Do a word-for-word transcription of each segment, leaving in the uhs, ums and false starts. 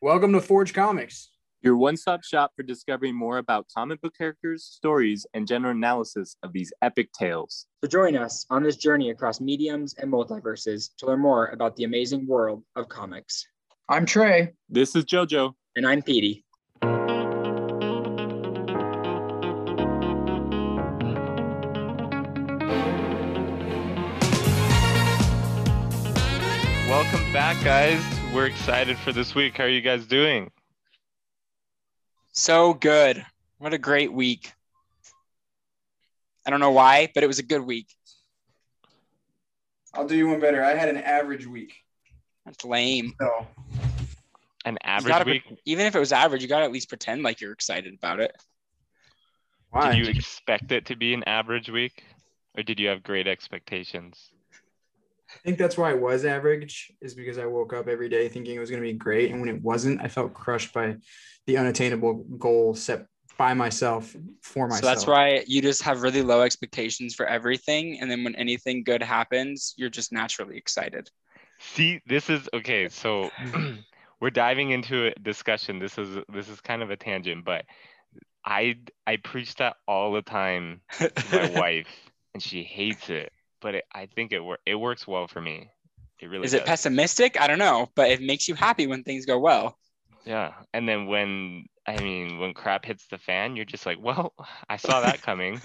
Welcome to Forge Comics, your one-stop shop for discovering more about comic book characters, stories, and general analysis of these epic tales. So join us on this journey across mediums and multiverses to learn more about the amazing world of comics. I'm Trey. This is JoJo. And I'm Petey. Welcome back, guys. We're excited for this week. How are you guys doing? So good. What a great week. I don't know why, but it was a good week. I'll do you one better. I had an average week. That's lame. So, an average gotta, week? Even if it was average, you got to at least pretend like you're excited about it. Why? Did you expect it to be an average week? Or did you have great expectations? I think that's why I was average, is because I woke up every day thinking it was going to be great. And when it wasn't, I felt crushed by the unattainable goal set by myself for myself. So that's why you just have really low expectations for everything. And then when anything good happens, you're just naturally excited. See, this is okay. So we're diving into a discussion. This is this is kind of a tangent, but I, I preach that all the time to my wife, and she hates it. But it, I think it wor- it works well for me. It really is. Does. It pessimistic? I don't know, but it makes you happy when things go well. Yeah, and then when I mean when crap hits the fan, you're just like, well, I saw that coming.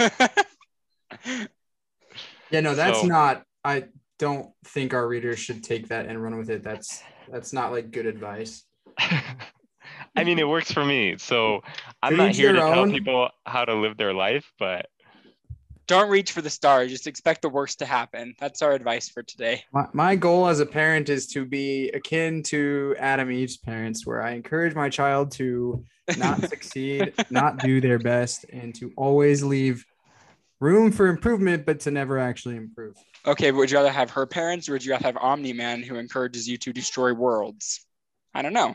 Yeah, no, that's so, not. I don't think our readers should take that and run with it. That's that's not like good advice. I mean, it works for me, so I'm not here to tell people how to live their life, but. Don't reach for the stars. Just expect the worst to happen. That's our advice for today. My, my goal as a parent is to be akin to Adam and Eve's parents, where I encourage my child to not succeed, not do their best, and to always leave room for improvement, but to never actually improve. Okay, but would you rather have her parents, or would you rather have Omni-Man, who encourages you to destroy worlds? I don't know.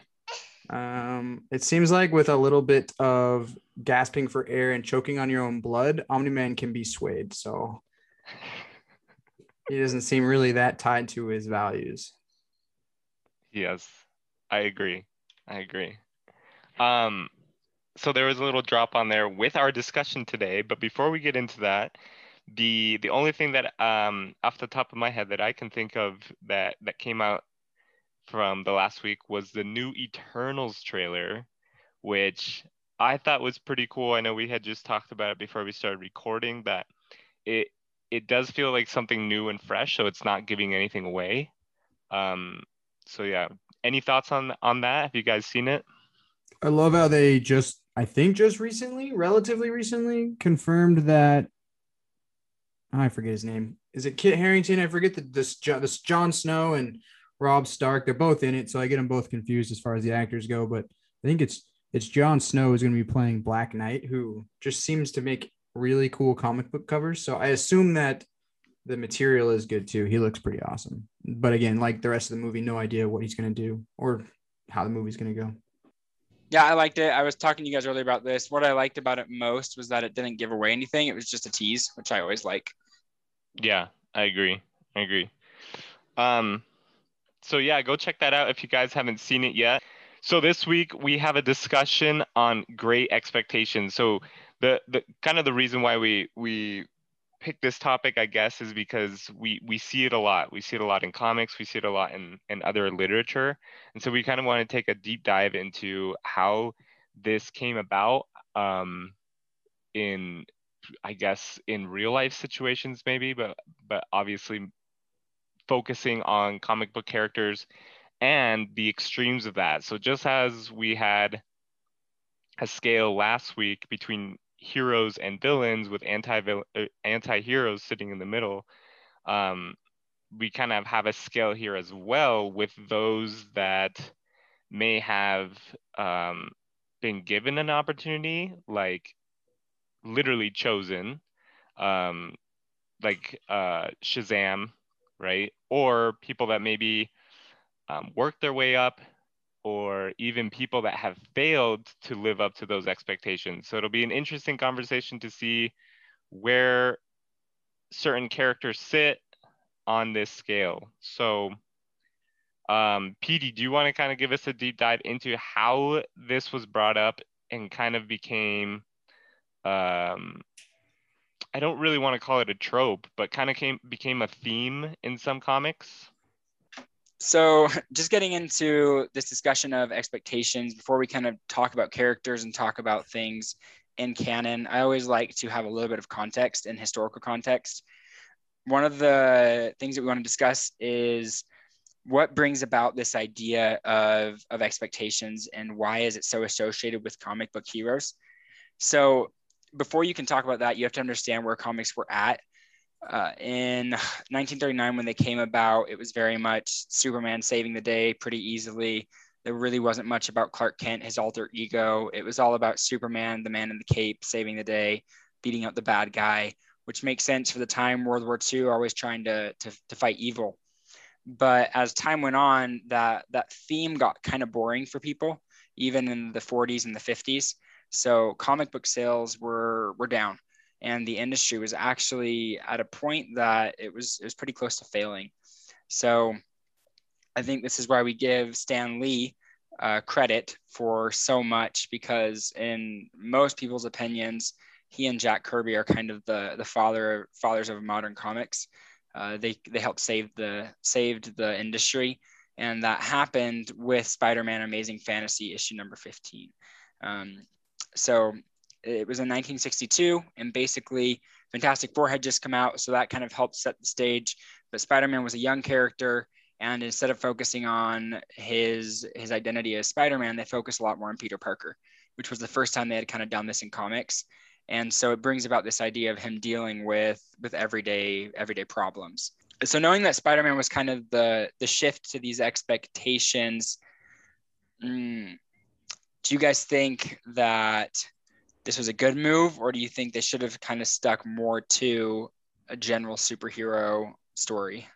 Um, it seems like with a little bit of gasping for air and choking on your own blood, Omni-Man can be swayed. So he doesn't seem really that tied to his values. Yes, I agree. I agree. Um, so there was a little drop on there with our discussion today, but before we get into that, the the only thing that um off the top of my head that I can think of that that came out from the last week was the new Eternals trailer, which I thought was pretty cool. I know we had just talked about it before we started recording, that it it does feel like something new and fresh, so it's not giving anything away. Um, so yeah, any thoughts on on that? Have you guys seen it? I love how they just, I think just recently, relatively recently, confirmed that, oh, I forget his name. Is it Kit Harington? I forget the, this, this Jon Snow and Rob Stark, they're both in it, so I get them both confused as far as the actors go, but I think it's it's Jon Snow is going to be playing Black Knight, who just seems to make really cool comic book covers, so I assume that the material is good too. He looks pretty awesome, but again, like the rest of the movie, no idea what he's going to do or how the movie's going to go. Yeah, I liked it. I was talking to you guys earlier about this. What I liked about it most was that it didn't give away anything. It was just a tease, which I always like. Yeah, I agree. I agree. Um, So yeah, go check that out if you guys haven't seen it yet. So this week we have a discussion on great expectations. So the, the kind of the reason why we we pick this topic, I guess, is because we we see it a lot. We see it a lot in comics. We see it a lot in, in other literature. And so we kind of want to take a deep dive into how this came about um, in, I guess, in real life situations maybe, but but obviously focusing on comic book characters and the extremes of that. So just as we had a scale last week between heroes and villains with anti-vil- anti-heroes sitting in the middle, um, we kind of have a scale here as well with those that may have um, been given an opportunity, like literally chosen, um, like uh, Shazam, right? Or people that maybe um, work their way up, or even people that have failed to live up to those expectations. So it'll be an interesting conversation to see where certain characters sit on this scale. So Um, Petey, do you want to kind of give us a deep dive into how this was brought up and kind of became, um, I don't really want to call it a trope, but kind of came became a theme in some comics? So just getting into this discussion of expectations before we kind of talk about characters and talk about things in canon, I always like to have a little bit of context and historical context. One of the things that we want to discuss is what brings about this idea of, of expectations, and why is it so associated with comic book heroes? So before you can talk about that, you have to understand where comics were at. Uh, in nineteen thirty-nine, when they came about, it was very much Superman saving the day pretty easily. There really wasn't much about Clark Kent, his alter ego. It was all about Superman, the man in the cape, saving the day, beating up the bad guy, which makes sense for the time. World War Two, always trying to, to, to fight evil. But as time went on, that, that theme got kind of boring for people, even in the forties and the fifties. So comic book sales were were down, and the industry was actually at a point that it was it was pretty close to failing. So I think this is why we give Stan Lee uh, credit for so much, because in most people's opinions, he and Jack Kirby are kind of the the father fathers of modern comics. Uh, they they helped save the saved the industry, and that happened with Spider-Man Amazing Fantasy issue number fifteen. Um, so it was in nineteen sixty-two, and basically Fantastic Four had just come out, so that kind of helped set the stage. But Spider-Man was a young character, and instead of focusing on his his identity as Spider-Man, they focused a lot more on Peter Parker, which was the first time they had kind of done this in comics. And so it brings about this idea of him dealing with with everyday everyday problems. So knowing that Spider-Man was kind of the the shift to these expectations, mm, do you guys think that this was a good move, or do you think they should have kind of stuck more to a general superhero story?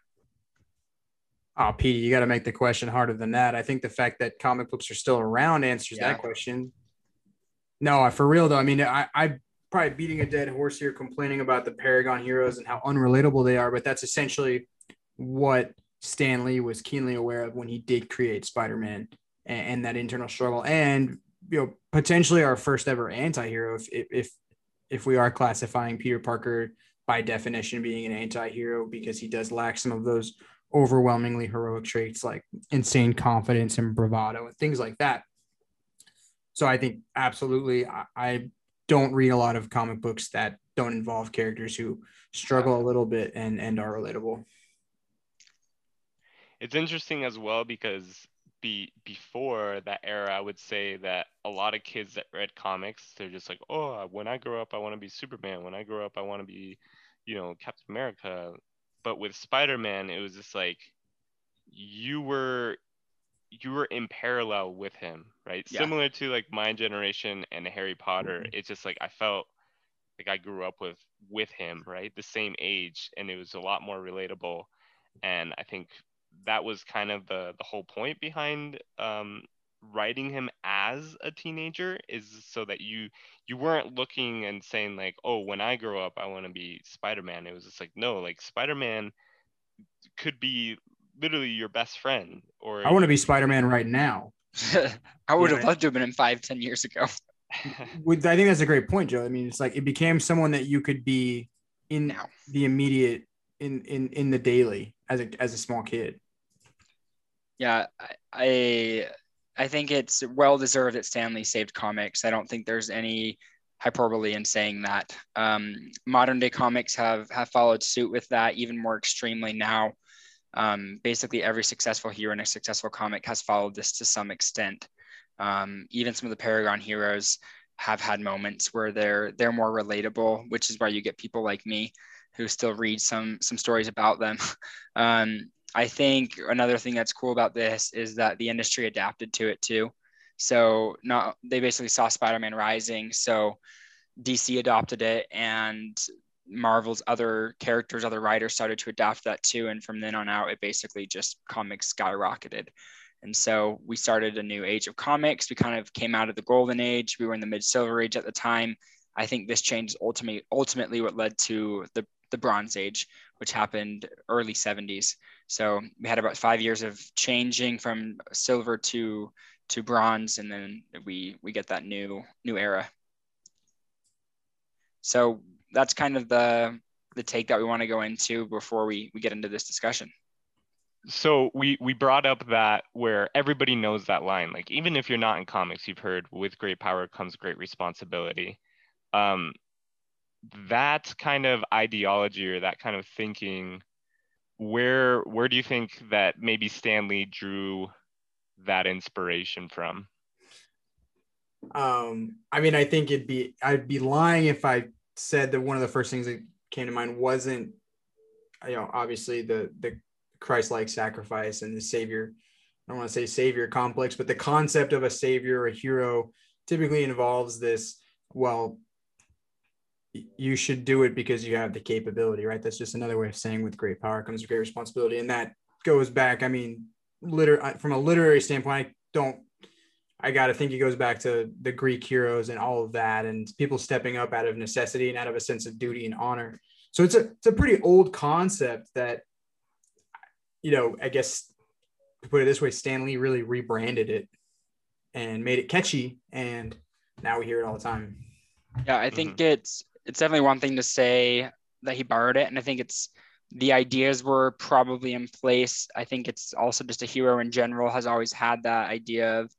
Oh, Pete, you got to make the question harder than that. I think the fact that comic books are still around answers yeah. that question. No, for real though. I mean, I, I probably beating a dead horse here, complaining about the Paragon heroes and how unrelatable they are, but that's essentially what Stan Lee was keenly aware of when he did create Spider-Man, and, and that internal struggle, and you know, potentially our first ever anti-hero, if if if we are classifying Peter Parker by definition being an anti-hero, because he does lack some of those overwhelmingly heroic traits like insane confidence and bravado and things like that. So I think absolutely, I, I don't read a lot of comic books that don't involve characters who struggle a little bit and, and are relatable. It's interesting as well, because be, before that era, I would say that a lot of kids that read comics, they're just like, oh, when I grow up, I want to be Superman. When I grow up, I want to be, you know, Captain America. But with Spider-Man, it was just like, you were... you were in parallel with him, right? Yeah. Similar to like my generation and Harry Potter. Mm-hmm. It's just like, I felt like I grew up with, with him, right? The same age, and it was a lot more relatable. And I think that was kind of the, the whole point behind um, writing him as a teenager, is so that you, you weren't looking and saying like, oh, when I grow up, I want to be Spider-Man. It was just like, no, like Spider-Man could be literally your best friend. Or I want to be Spider-Man right now. I would yeah. have loved to have been in five, ten years ago. I think that's a great point, Joe. I mean, it's like it became someone that you could be in now, the immediate, in in in the daily, as a as a small kid. Yeah, I I think it's well deserved that Stan Lee saved comics. I don't think there's any hyperbole in saying that. Um, modern day comics have have followed suit with that, even more extremely now. Um, basically every successful hero in a successful comic has followed this to some extent. Um, even some of the Paragon heroes have had moments where they're they're more relatable, which is why you get people like me who still read some some stories about them. um, I think another thing that's cool about this is that the industry adapted to it too. So not they basically saw Spider-Man rising, so D C adopted it, and Marvel's other characters, other writers started to adapt that too. And from then on out, it basically just comics skyrocketed. And so we started a new age of comics. We kind of came out of the golden age. We were in the mid silver age at the time. I think this change is ultimately, ultimately what led to the, the Bronze Age, which happened early seventies. So we had about five years of changing from silver to to bronze, and then we we get that new new era. So that's kind of the the take that we want to go into before we we get into this discussion. So we we brought up that where everybody knows that line, like even if you're not in comics, you've heard with great power comes great responsibility. Um, that kind of ideology or that kind of thinking, where where do you think that maybe Stan Lee drew that inspiration from? Um, I mean, I think it'd be I'd be lying if I said that one of the first things that came to mind wasn't, you know, obviously the the Christ-like sacrifice and the savior. I don't want to say savior complex, but the concept of a savior or a hero typically involves this, well, you should do it because you have the capability, right? That's just another way of saying with great power comes great responsibility. And that goes back, I mean, liter- from a literary standpoint, I don't, I got to think it goes back to the Greek heroes and all of that, and people stepping up out of necessity and out of a sense of duty and honor. So it's a, it's a pretty old concept that, you know, I guess to put it this way, Stan Lee really rebranded it and made it catchy. And now we hear it all the time. Yeah, I think mm-hmm. it's, it's definitely one thing to say that he borrowed it. And I think it's, the ideas were probably in place. I think it's also just a hero in general has always had that idea of,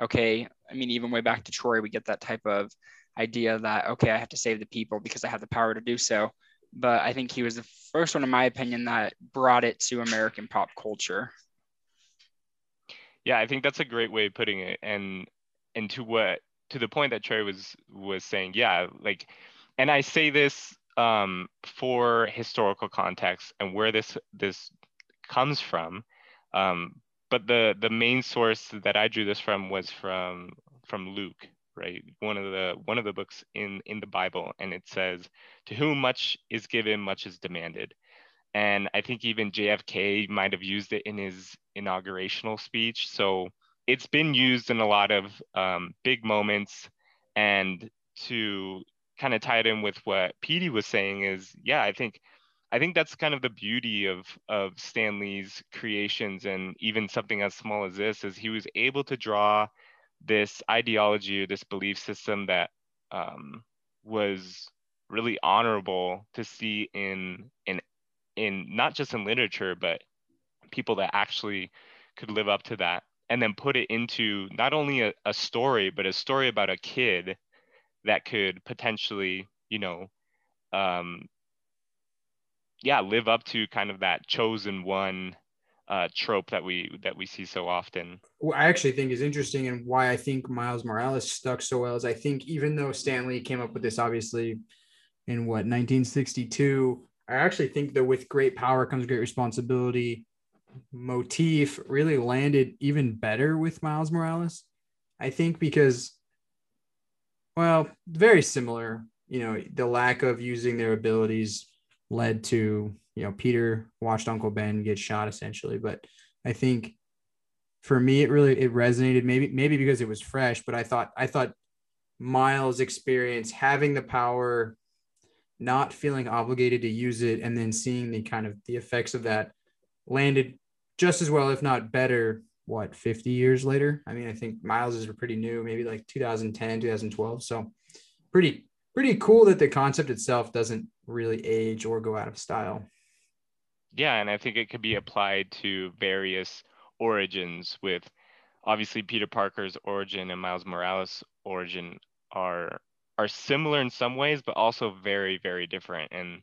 okay, I mean, even way back to Troy, we get that type of idea that, okay, I have to save the people because I have the power to do so. But I think he was the first one, in my opinion, that brought it to American pop culture. Yeah, I think that's a great way of putting it. And and to what to the point that Troy was was saying, yeah, like, and I say this um, for historical context and where this this comes from. Um, but the the main source that I drew this from was from from Luke. Right, one of the one of the books in in the Bible, and it says, "To whom much is given, much is demanded." And I think even J F K might have used it in his inaugurational speech. So it's been used in a lot of um, big moments. And to kind of tie it in with what Petey was saying is, yeah, I think I think that's kind of the beauty of of Stan Lee's creations, and even something as small as this, is he was able to draw this ideology or this belief system that um, was really honorable to see in in in not just in literature, but people that actually could live up to that, and then put it into not only a, a story, but a story about a kid that could potentially, you know, um, yeah, live up to kind of that chosen one Uh, trope that we that we see so often. What I actually think is interesting, and why I think Miles Morales stuck so well, is I think even though Stan Lee came up with this obviously in what nineteen sixty-two, I actually think that with great power comes great responsibility motif really landed even better with Miles Morales. I think because, well, very similar, you know, the lack of using their abilities led to, you know, Peter watched Uncle Ben get shot essentially. But I think for me, it really, it resonated maybe, maybe because it was fresh, but I thought, I thought Miles' experience, having the power, not feeling obligated to use it, and then seeing the kind of the effects of that landed just as well, if not better, what, fifty years later? I mean, I think Miles is pretty new, maybe like two thousand ten, two thousand twelve. So pretty, pretty cool that the concept itself doesn't really age or go out of style. Yeah, and I think it could be applied to various origins, with obviously Peter Parker's origin and Miles Morales' origin are are similar in some ways, but also very, very different. And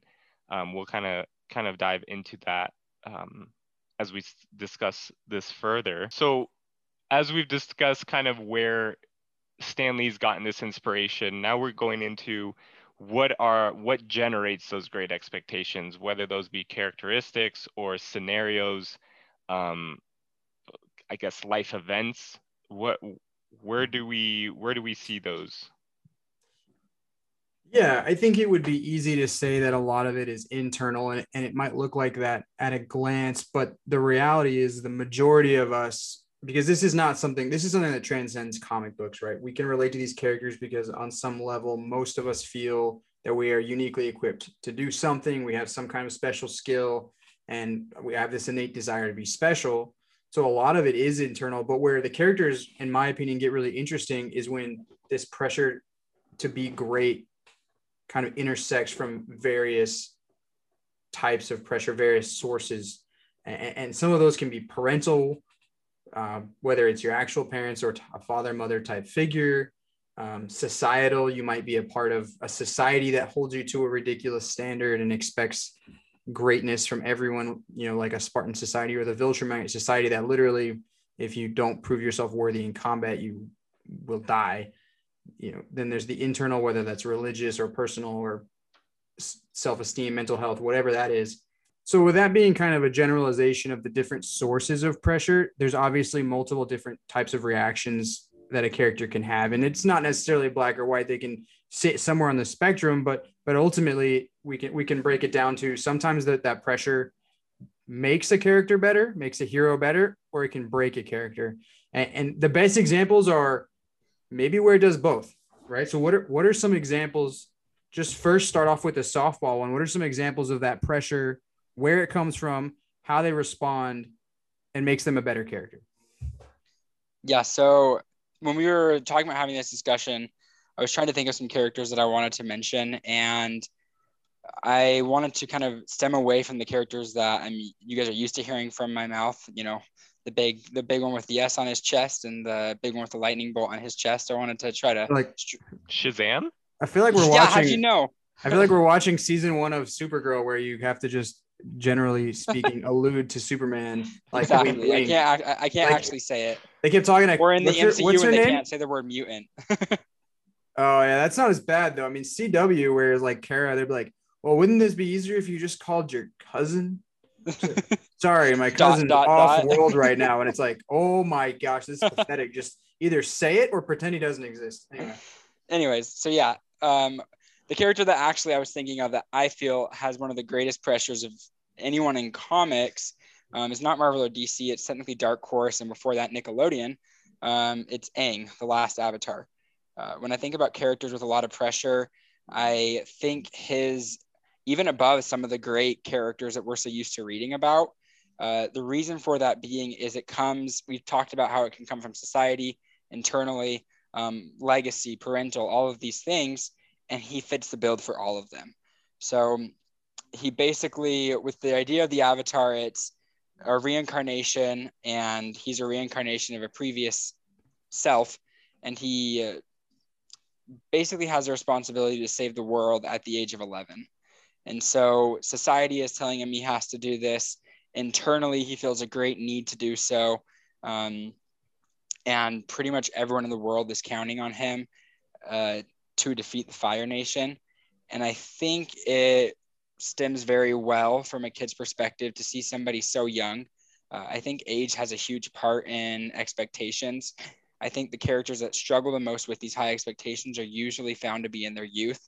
um, we'll kind of kind of dive into that um, as we discuss this further. So as we've discussed kind of where Stan Lee's gotten this inspiration, now we're going into what are what generates those great expectations, whether those be characteristics or scenarios, um, I guess life events. What, where do we where do we see those? Yeah, I think it would be easy to say that a lot of it is internal, and, and it might look like that at a glance, but the reality is the majority of us, because this is not something, this is something that transcends comic books, right? We can relate to these characters because on some level, most of us feel that we are uniquely equipped to do something. We have some kind of special skill, and we have this innate desire to be special. So a lot of it is internal, but where the characters, in my opinion, get really interesting is when this pressure to be great kind of intersects from various types of pressure, various sources. And, and some of those can be parental, uh, whether it's your actual parents or a father, mother type figure, um, societal. You might be a part of a society that holds you to a ridiculous standard and expects greatness from everyone, you know, like a Spartan society or the Viltrumite society that literally, if you don't prove yourself worthy in combat, you will die. You know, then there's the internal, whether that's religious or personal or self-esteem, mental health, whatever that is. So with that being kind of a generalization of the different sources of pressure, there's obviously multiple different types of reactions that a character can have. And it's not necessarily black or white. They can sit somewhere on the spectrum, but but ultimately we can we can break it down to sometimes that that pressure makes a character better, makes a hero better, or it can break a character. And, and the best examples are maybe where it does both, right? So what are, what are some examples? Just first start off with a softball one. What are some examples of that pressure, where it comes from, how they respond, and makes them a better character? Yeah, so when we were talking about having this discussion, I was trying to think of some characters that I wanted to mention, and I wanted to kind of stem away from the characters that I'm, you guys are used to hearing from my mouth, you know, the big, the big one with the S on his chest and the big one with the lightning bolt on his chest. I wanted to try to like Shazam. I feel like we're watching, yeah, how'd you know? I feel like we're watching season one of Supergirl, where you have to just generally speaking allude to Superman. Like exactly. wing, wing. I can't, I, I can't like, actually say it. They kept talking. Like, we're in the M C U your, and they name? Can't say the word mutant. Oh yeah. That's not as bad though. I mean, C W, where like Kara, they'd be like, well, wouldn't this be easier if you just called your cousin? Sorry, my cousin's dot, dot, off dot. world right now. And it's like, oh my gosh, this is pathetic. Just either say it or pretend he doesn't exist. Anyway. Anyways. So yeah. Um, the character that actually I was thinking of that I feel has one of the greatest pressures of anyone in comics um, is not Marvel or D C. It's technically Dark Horse, and before that, Nickelodeon. Um, it's Aang, the last Avatar. Uh, when I think about characters with a lot of pressure, I think his, even above some of the great characters that we're so used to reading about, uh, the reason for that being is it comes, we've talked about how it can come from society, internally, um, legacy, parental, all of these things, and he fits the build for all of them. So he basically, with the idea of the Avatar, it's a reincarnation, and he's a reincarnation of a previous self, and he uh, basically has the responsibility to save the world at the age of eleven. And so society is telling him he has to do this. Internally, he feels a great need to do so. Um, and pretty much everyone in the world is counting on him uh, to defeat the Fire Nation. And I think it stems very well from a kid's perspective to see somebody so young. Uh, I think age has a huge part in expectations. I think the characters that struggle the most with these high expectations are usually found to be in their youth.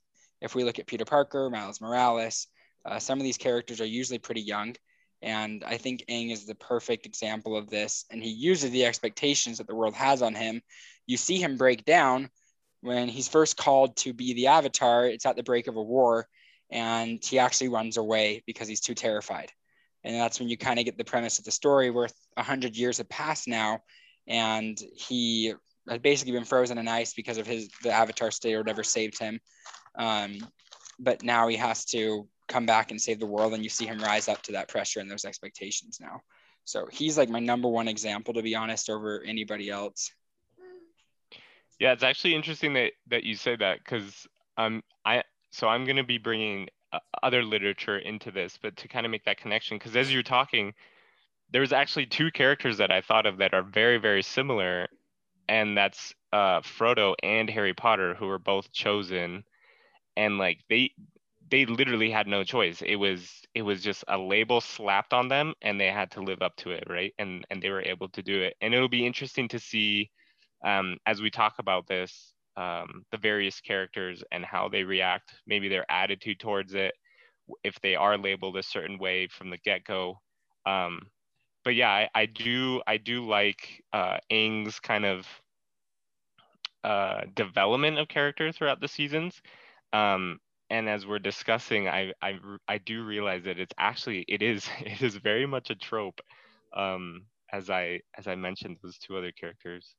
If we look at Peter Parker, Miles Morales, uh, some of these characters are usually pretty young. And I think Aang is the perfect example of this. And he uses the expectations that the world has on him. You see him break down when he's first called to be the Avatar. It's at the break of a war, and he actually runs away because he's too terrified. And that's when you kind of get the premise of the story where one hundred years have passed now, and he had basically been frozen in ice because of his the Avatar state or whatever saved him. Um, but now he has to come back and save the world, and you see him rise up to that pressure and those expectations now. So he's like my number one example, to be honest, over anybody else. Yeah, it's actually interesting that, that you say that, because um, I so I'm going to be bringing other literature into this, but to kind of make that connection, because as you're talking, there's actually two characters that I thought of that are very, very similar, and that's uh, Frodo and Harry Potter, who were both chosen. And like they they literally had no choice. It was it was just a label slapped on them, and they had to live up to it, right? And and they were able to do it. And it'll be interesting to see um, as we talk about this, um, the various characters and how they react, maybe their attitude towards it, if they are labeled a certain way from the get-go. Um, but yeah, I, I do I do like uh, Aang's kind of uh, development of character throughout the seasons. Um, And as we're discussing, I, I, I do realize that it's actually, it is, it is very much a trope, um, as I, as I mentioned those two other characters.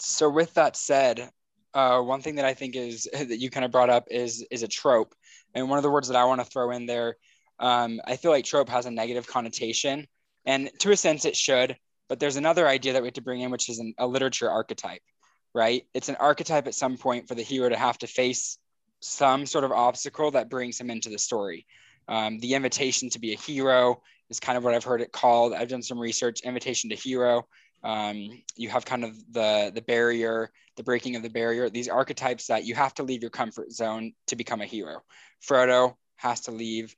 So with that said, uh, one thing that I think is, that you kind of brought up is, is a trope. And one of the words that I want to throw in there, um, I feel like trope has a negative connotation, and to a sense it should, but there's another idea that we have to bring in, which is an, a literature archetype. Right? It's an archetype at some point for the hero to have to face some sort of obstacle that brings him into the story. Um, the invitation to be a hero is kind of what I've heard it called. I've done some research, invitation to hero. Um, you have kind of the, the barrier, the breaking of the barrier, these archetypes that you have to leave your comfort zone to become a hero. Frodo has to leave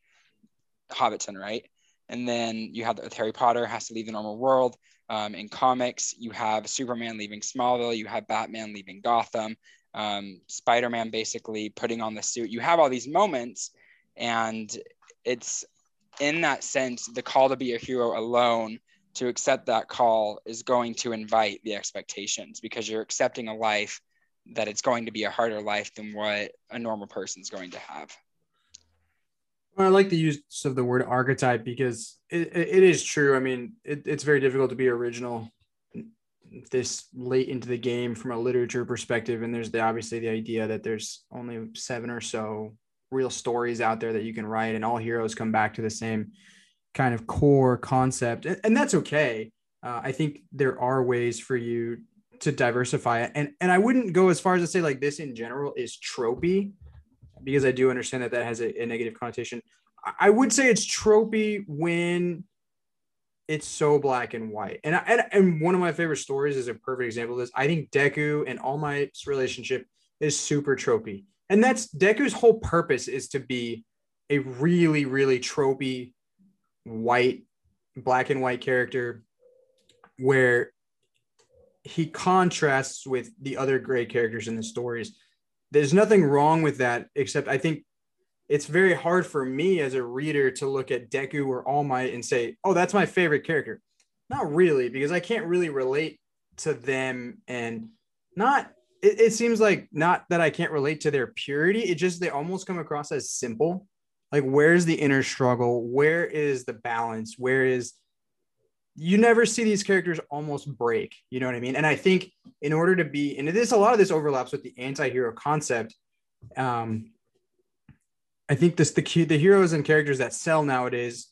Hobbiton, right? And then you have the, with Harry Potter, has to leave the normal world. Um, in comics, you have Superman leaving Smallville, you have Batman leaving Gotham, um, Spider-Man basically putting on the suit. You have all these moments, and it's in that sense, the call to be a hero alone, to accept that call is going to invite the expectations, because you're accepting a life that it's going to be a harder life than what a normal person's going to have. I like the use of the word archetype, because it, it is true. I mean, it, it's very difficult to be original this late into the game from a literature perspective. And there's the, obviously the idea that there's only seven or so real stories out there that you can write, and all heroes come back to the same kind of core concept. And, and that's okay. Uh, I think there are ways for you to diversify it. And, and I wouldn't go as far as to say like this in general is tropey, because I do understand that that has a, a negative connotation. I would say it's tropey when it's so black and white. And, I, and and one of my favorite stories is a perfect example of this. I think Deku and All Might's relationship is super tropey. And that's Deku's whole purpose, is to be a really, really tropey white, black and white character, where he contrasts with the other gray characters in the stories. There's nothing wrong with that, except I think it's very hard for me as a reader to look at Deku or All Might and say, oh, that's my favorite character. Not really, because I can't really relate to them. And not, it, it seems like not that I can't relate to their purity. It just, they almost come across as simple. Like, where's the inner struggle? Where is the balance? Where is, you never see these characters almost break, you know what I mean? And I think in order to be, and it is, a lot of this overlaps with the anti-hero concept. Um, I think this, the key, the heroes and characters that sell nowadays,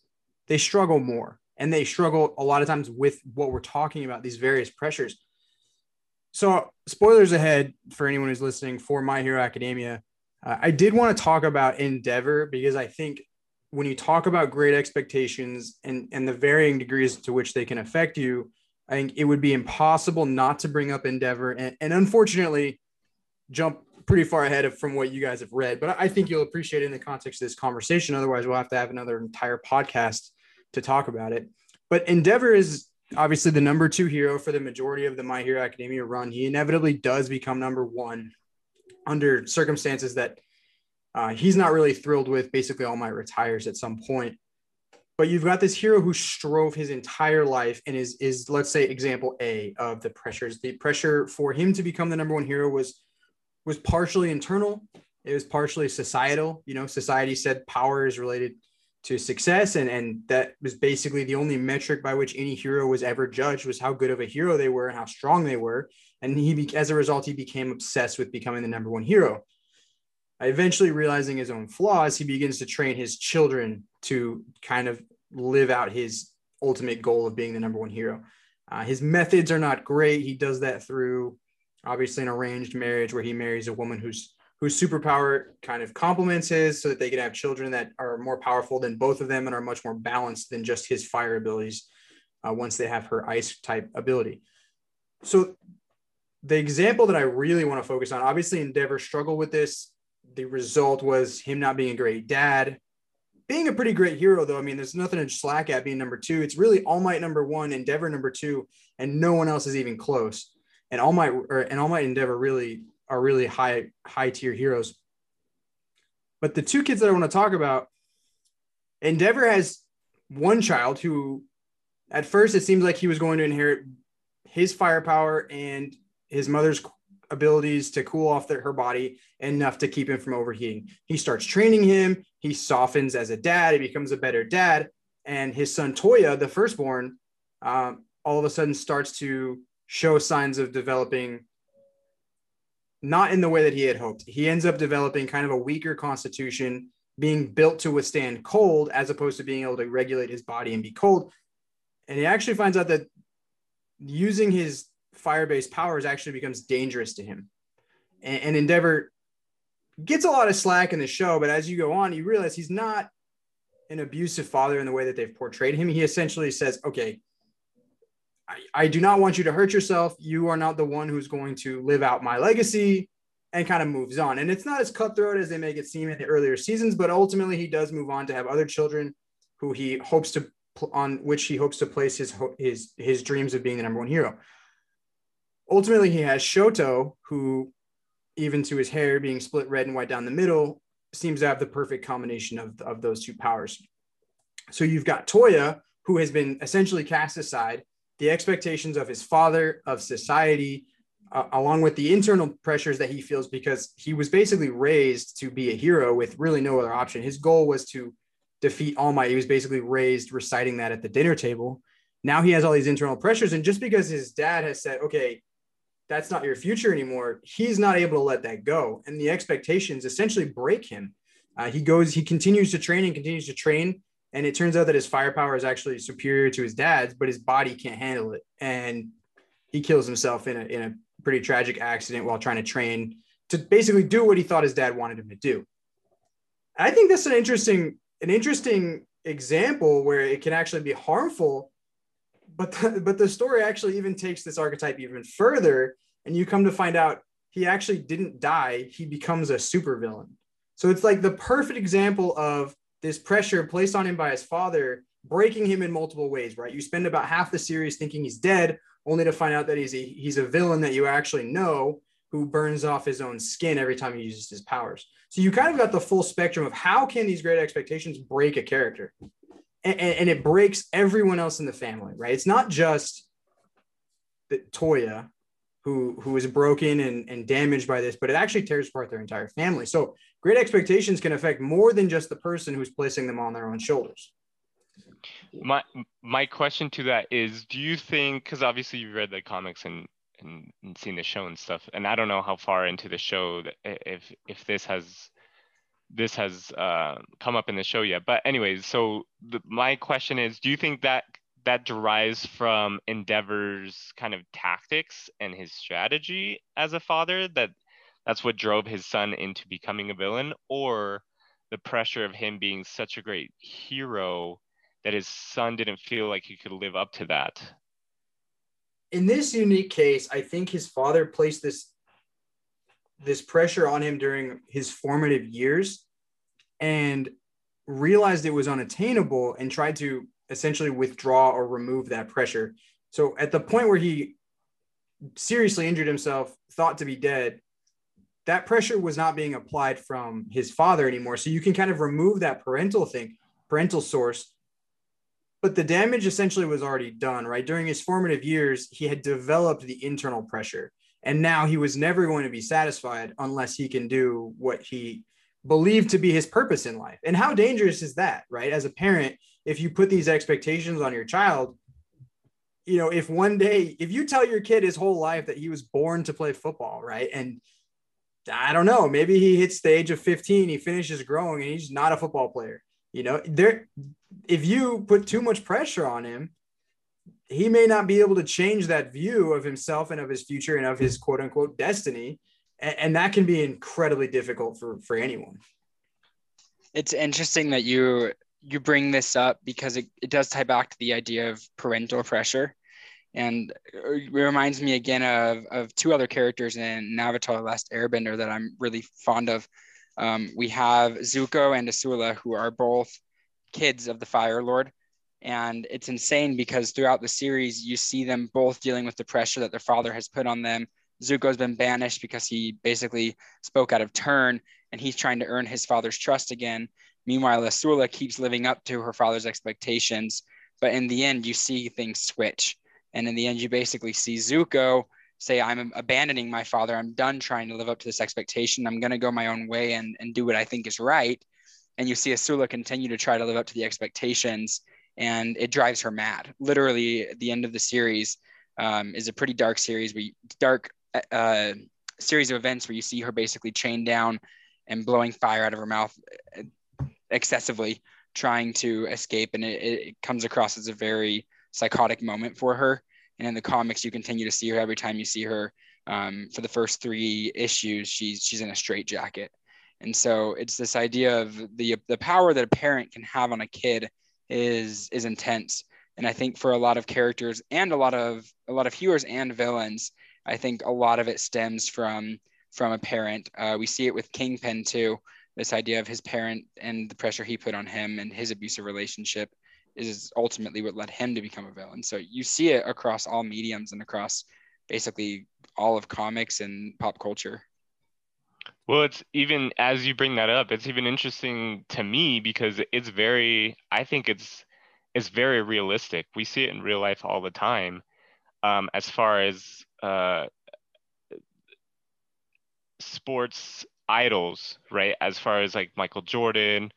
they struggle more, and they struggle a lot of times with what we're talking about, these various pressures. So spoilers ahead for anyone who's listening for My Hero Academia. Uh, I did want to talk about Endeavor, because I think when you talk about great expectations and, and the varying degrees to which they can affect you, I think it would be impossible not to bring up Endeavor, and, and unfortunately jump pretty far ahead of, from what you guys have read, but I think you'll appreciate it in the context of this conversation. Otherwise we'll have to have another entire podcast to talk about it. But Endeavor is obviously the number two hero for the majority of the My Hero Academia run. He inevitably does become number one under circumstances that Uh, he's not really thrilled with. Basically, All Might retires at some point. But you've got this hero who strove his entire life and is, is let's say, example A of the pressures. The pressure for him to become the number one hero was, was partially internal. It was partially societal. You know, society said power is related to success. And, and that was basically the only metric by which any hero was ever judged, was how good of a hero they were and how strong they were. And he, as a result, he became obsessed with becoming the number one hero. Eventually realizing his own flaws, he begins to train his children to kind of live out his ultimate goal of being the number one hero. Uh, his methods are not great. He does that through, obviously, an arranged marriage where he marries a woman whose whose superpower kind of complements his, so that they can have children that are more powerful than both of them and are much more balanced than just his fire abilities uh, once they have her ice type ability. So the example that I really want to focus on, obviously Endeavor struggled with this. The result was him not being a great dad, being a pretty great hero, though. I mean, there's nothing to slack at being number two. It's really All Might number one, Endeavor number two, and no one else is even close. And All Might or, and All Might and Endeavor really are really high, high tier heroes. But the two kids that I want to talk about, Endeavor has one child who at first it seems like he was going to inherit his firepower and his mother's abilities to cool off their, her body enough to keep him from overheating. He starts training him. He softens as a dad. He becomes a better dad. And his son Toya, the firstborn, um, all of a sudden starts to show signs of developing, not in the way that he had hoped. He ends up developing kind of a weaker constitution, being built to withstand cold as opposed to being able to regulate his body and be cold. And he actually finds out that using his fire-based powers actually becomes dangerous to him. And, and Endeavor gets a lot of slack in the show, but as you go on, you realize he's not an abusive father in the way that they've portrayed him. He essentially says, okay, I, I do not want you to hurt yourself. You are not the one who's going to live out my legacy, and kind of moves on. And it's not as cutthroat as they make it seem in the earlier seasons, but ultimately he does move on to have other children who he hopes to, on which he hopes to place his, his, his dreams of being the number one hero. Ultimately, he has Shoto, who, even to his hair being split red and white down the middle, seems to have the perfect combination of, of those two powers. So you've got Toya, who has been essentially cast aside. The expectations of his father, of society, uh, along with the internal pressures that he feels because he was basically raised to be a hero with really no other option. His goal was to defeat All Might. He was basically raised reciting that at the dinner table. Now he has all these internal pressures. And just because his dad has said, okay, that's not your future anymore, he's not able to let that go. And the expectations essentially break him. Uh, he goes, he continues to train and continues to train. And it turns out that his firepower is actually superior to his dad's, but his body can't handle it. And he kills himself in a, in a pretty tragic accident while trying to train to basically do what he thought his dad wanted him to do. I think that's an interesting, an interesting example where it can actually be harmful. But the, but the story actually even takes this archetype even further, and you come to find out he actually didn't die. He becomes a supervillain. So it's like the perfect example of this pressure placed on him by his father, breaking him in multiple ways, right? You spend about half the series thinking he's dead, only to find out that he's a, he's a villain that you actually know who burns off his own skin every time he uses his powers. So you kind of got the full spectrum of how can these great expectations break a character? And, and it breaks everyone else in the family, right? It's not just the Toya who, who is broken and, and damaged by this, but it actually tears apart their entire family. So great expectations can affect more than just the person who's placing them on their own shoulders. My my question to that is, do you think, because obviously you've read the comics and, and, and seen the show and stuff, and I don't know how far into the show, that if if this has... this has uh, come up in the show yet. But anyways, so the, my question is, do you think that that derives from Endeavor's kind of tactics and his strategy as a father, that that's what drove his son into becoming a villain, or the pressure of him being such a great hero that his son didn't feel like he could live up to that? In this unique case, I think his father placed this this pressure on him during his formative years and realized it was unattainable and tried to essentially withdraw or remove that pressure. So at the point where he seriously injured himself, thought to be dead, that pressure was not being applied from his father anymore. So you can kind of remove that parental thing, parental source, but the damage essentially was already done, right? During his formative years, he had developed the internal pressure. And now he was never going to be satisfied unless he can do what he believed to be his purpose in life. And how dangerous is that, right? As a parent, if you put these expectations on your child, you know, if one day, if you tell your kid his whole life that he was born to play football, right? And I don't know, maybe he hits the age of fifteen, he finishes growing and he's not a football player. You know, there, if you put too much pressure on him, he may not be able to change that view of himself and of his future and of his quote unquote destiny. And, and that can be incredibly difficult for, for anyone. It's interesting that you, you bring this up because it, it does tie back to the idea of parental pressure. And it reminds me again of, of two other characters in Avatar: The Last Airbender that I'm really fond of. Um, we have Zuko and Azula, who are both kids of the Fire Lord. And it's insane because throughout the series, you see them both dealing with the pressure that their father has put on them. Zuko's been banished because he basically spoke out of turn, and he's trying to earn his father's trust again. Meanwhile, Azula keeps living up to her father's expectations. But in the end, you see things switch. And in the end, you basically see Zuko say, I'm abandoning my father. I'm done trying to live up to this expectation. I'm going to go my own way and, and do what I think is right. And you see Azula continue to try to live up to the expectations, and it drives her mad. Literally, the end of the series um, is a pretty dark series, where you, dark uh, series of events where you see her basically chained down and blowing fire out of her mouth excessively, trying to escape. And it, it comes across as a very psychotic moment for her. And in the comics, you continue to see her. Every time you see her, um, for the first three issues, she's she's in a straitjacket. And so it's this idea of the the power that a parent can have on a kid is is intense. And I think for a lot of characters and a lot of a lot of heroes and villains, I think a lot of it stems from from a parent. Uh, we see it with Kingpin too. This idea of his parent and the pressure he put on him and his abusive relationship is ultimately what led him to become a villain. So you see it across all mediums and across basically all of comics and pop culture. Well, it's even, as you bring that up, it's even interesting to me because it's very, I think it's it's very realistic. We see it in real life all the time, um, as far as uh, sports idols, right? As far as like Michael Jordan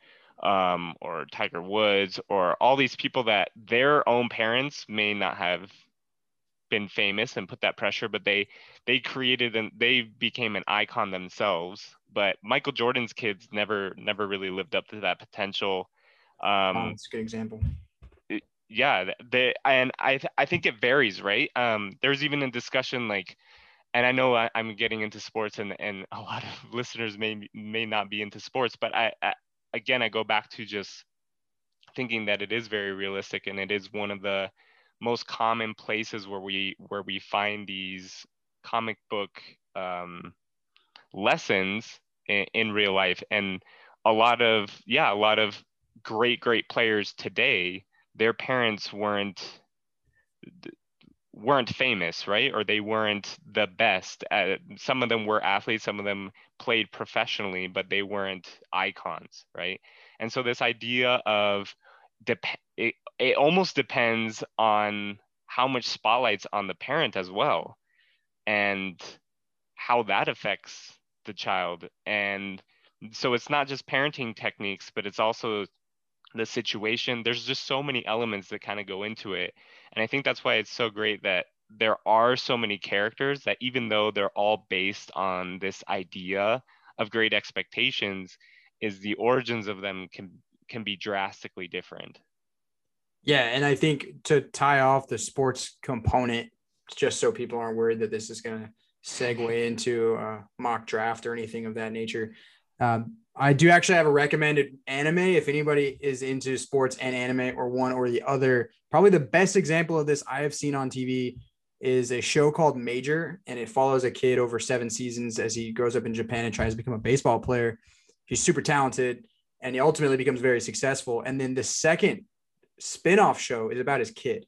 um, or Tiger Woods or all these people that their own parents may not have been famous and put that pressure, but they they created and they became an icon themselves. But Michael Jordan's kids never never really lived up to that potential. Um oh, that's a good example. It, yeah, they and I th- I think it varies, right? Um there's even a discussion like, and I know I, I'm getting into sports and and a lot of listeners may may not be into sports, but I, I again I go back to just thinking that it is very realistic, and it is one of the most common places where we where we find these comic book um, lessons in, in real life. And a lot of yeah, a lot of great great players today, their parents weren't weren't famous, right? Or they weren't the best. At, some of them were athletes, some of them played professionally, but they weren't icons, right? And so this idea of dep- it, it almost depends on how much spotlight's on the parent as well, and how that affects the child. And so it's not just parenting techniques, but it's also the situation. There's just so many elements that kind of go into it. And I think that's why it's so great that there are so many characters that, even though they're all based on this idea of great expectations, is the origins of them can can be drastically different. Yeah, and I think to tie off the sports component, just so people aren't worried that this is going to segue into a mock draft or anything of that nature, um, I do actually have a recommended anime. If anybody is into sports and anime or one or the other, probably the best example of this I have seen on T V is a show called Major, and it follows a kid over seven seasons as he grows up in Japan and tries to become a baseball player. He's super talented, and he ultimately becomes very successful. And then the second spin-off show is about his kid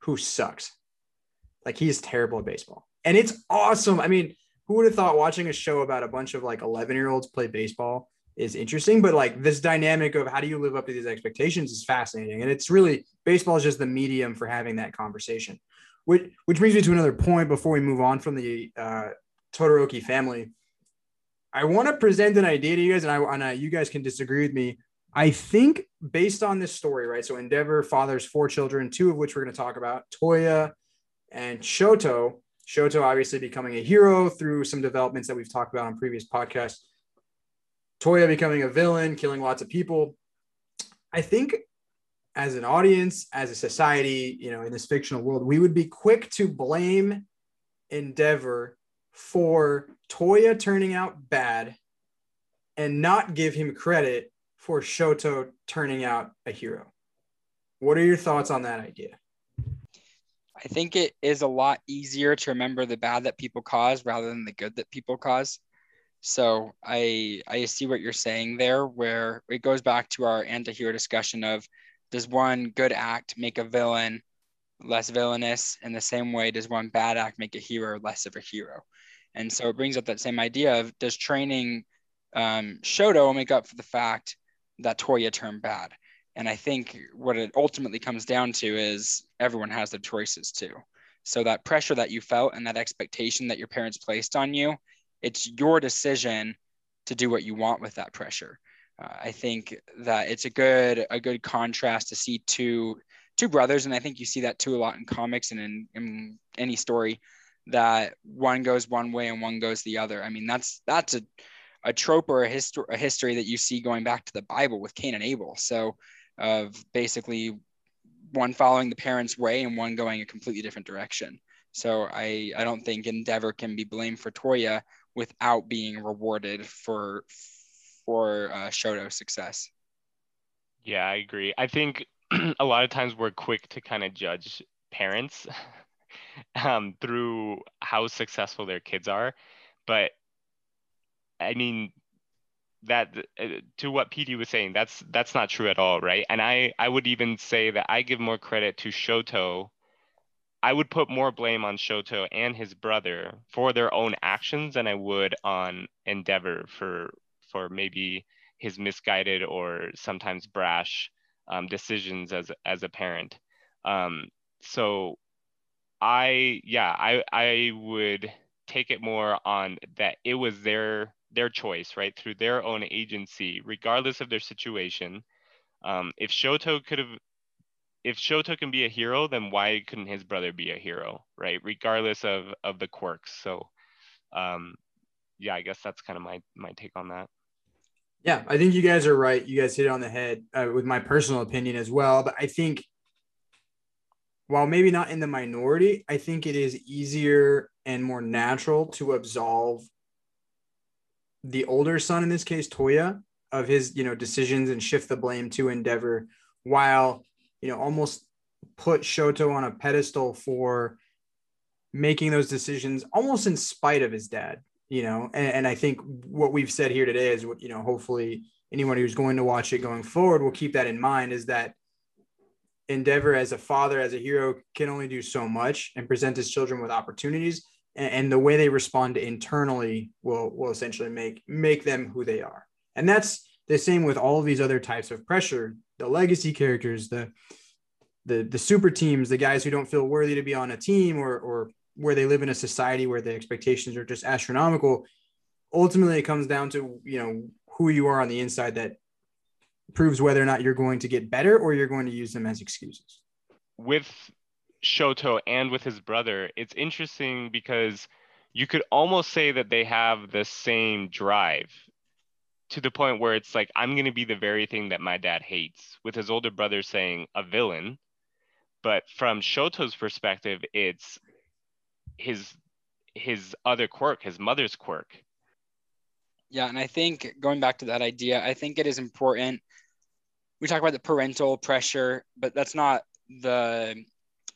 who sucks. Like, he is terrible at baseball, and it's awesome. I mean, who would have thought watching a show about a bunch of like eleven year olds play baseball is interesting? But like, this dynamic of how do you live up to these expectations is fascinating. And it's really, baseball is just the medium for having that conversation, which, which brings me to another point before we move on from the uh, Todoroki family. I want to present an idea to you guys, and I and I, you guys can disagree with me. I think based on this story, right? So Endeavor fathers four children, two of which we're going to talk about, Toya and Shoto. Shoto obviously becoming a hero through some developments that we've talked about on previous podcasts. Toya becoming a villain, killing lots of people. I think as an audience, as a society, you know, in this fictional world, we would be quick to blame Endeavor for Toya turning out bad and not give him credit for Shoto turning out a hero. What are your thoughts on that idea? I think it is a lot easier to remember the bad that people cause rather than the good that people cause. So I I see what you're saying there, where it goes back to our anti-hero discussion of, does one good act make a villain less villainous? In the same way, does one bad act make a hero less of a hero? And so it brings up that same idea of, does training um, Shoto make up for the fact that Toya turned bad? And I think what it ultimately comes down to is everyone has their choices too. So that pressure that you felt and that expectation that your parents placed on you, it's your decision to do what you want with that pressure. Uh, I think that it's a good a good contrast to see two two brothers, and I think you see that too a lot in comics and in, in any story, that one goes one way and one goes the other. I mean, that's that's a, a trope or a, histo- a history that you see going back to the Bible with Cain and Abel. So of basically one following the parents' way and one going a completely different direction. So I, I don't think Endeavor can be blamed for Toya without being rewarded for for uh, Shoto's success. Yeah, I agree. I think a lot of times we're quick to kind of judge parents um, through how successful their kids are. But I mean, that uh, to what P D was saying, that's that's not true at all, right? And I, I would even say that I give more credit to Shoto. I would put more blame on Shoto and his brother for their own actions than I would on Endeavor for for maybe his misguided or sometimes brash um, decisions as as a parent. Um, so I yeah I I would take it more on that it was their their choice, right, through their own agency, regardless of their situation. Um, if Shoto could have, if Shoto can be a hero, then why couldn't his brother be a hero, right? Regardless of of the quirks. So, um, yeah, I guess that's kind of my my take on that. Yeah, I think you guys are right. You guys hit it on the head uh, with my personal opinion as well. But I think, while maybe not in the minority, I think it is easier and more natural to absolve the older son, in this case, Toya, of his, you know, decisions and shift the blame to Endeavor, while, you know, almost put Shoto on a pedestal for making those decisions almost in spite of his dad, you know, and, and I think what we've said here today is what, you know, hopefully anyone who's going to watch it going forward will keep that in mind, is that Endeavor as a father, as a hero, can only do so much and present his children with opportunities. And the way they respond internally will will essentially make make them who they are. And that's the same with all of these other types of pressure, the legacy characters, the the the super teams, the guys who don't feel worthy to be on a team, or or where they live in a society where the expectations are just astronomical. Ultimately, it comes down to, you know, who you are on the inside that proves whether or not you're going to get better or you're going to use them as excuses. With Shoto and with his brother, it's interesting because you could almost say that they have the same drive, to the point where it's like, I'm going to be the very thing that my dad hates, with his older brother saying a villain. But from Shoto's perspective, it's his his other quirk, his mother's quirk. Yeah, and I think going back to that idea, I think it is important. We talk about the parental pressure, but that's not the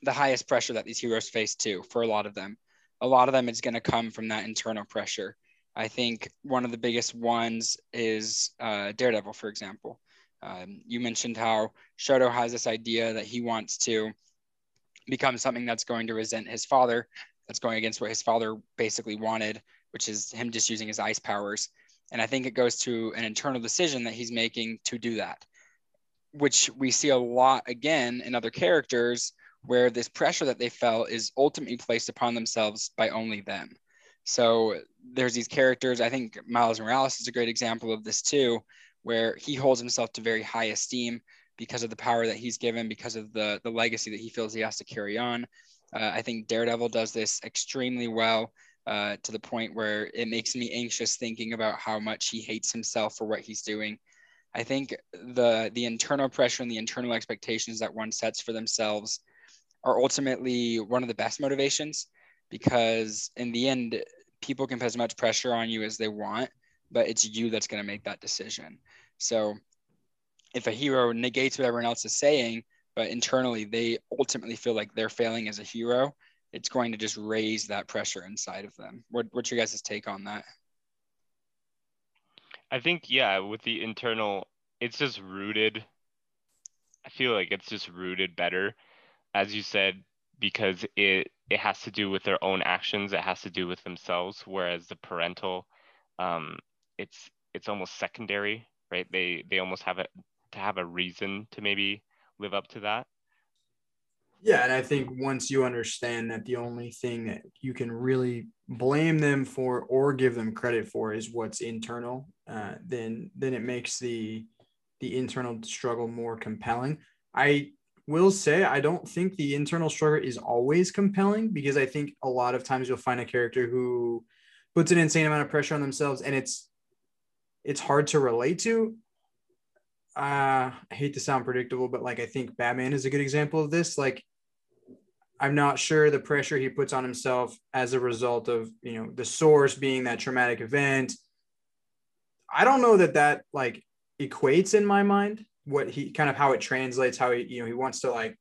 the highest pressure that these heroes face too. For a lot of them, a lot of them is going to come from that internal pressure. I think one of the biggest ones is uh, Daredevil, for example. Um, you mentioned how Shoto has this idea that he wants to become something that's going to resent his father, that's going against what his father basically wanted, which is him just using his ice powers. And I think it goes to an internal decision that he's making to do that, which we see a lot again in other characters, where this pressure that they felt is ultimately placed upon themselves by only them. So there's these characters, I think Miles Morales is a great example of this too, where he holds himself to very high esteem because of the power that he's given, because of the, the legacy that he feels he has to carry on. Uh, I think Daredevil does this extremely well, uh, to the point where it makes me anxious thinking about how much he hates himself for what he's doing. I think the the internal pressure and the internal expectations that one sets for themselves are ultimately one of the best motivations, because in the end, people can put as much pressure on you as they want, but it's you that's going to make that decision. So if a hero negates what everyone else is saying, but internally they ultimately feel like they're failing as a hero, it's going to just raise that pressure inside of them. What, what's your guys' take on that? I think, yeah, with the internal, it's just rooted. I feel like it's just rooted better, as you said, because it, it has to do with their own actions. It has to do with themselves. Whereas the parental, um, it's it's almost secondary, right? They they almost have a, to have a reason to maybe live up to that. Yeah, and I think once you understand that the only thing that you can really blame them for or give them credit for is what's internal, uh, then then it makes the the internal struggle more compelling. I will say I don't think the internal struggle is always compelling, because I think a lot of times you'll find a character who puts an insane amount of pressure on themselves, and it's it's hard to relate to. Uh, I hate to sound predictable, but like I think Batman is a good example of this. Like, I'm not sure the pressure he puts on himself as a result of, you know, the source being that traumatic event. I don't know that that like equates in my mind what he kind of how it translates, how he, you know, he wants to like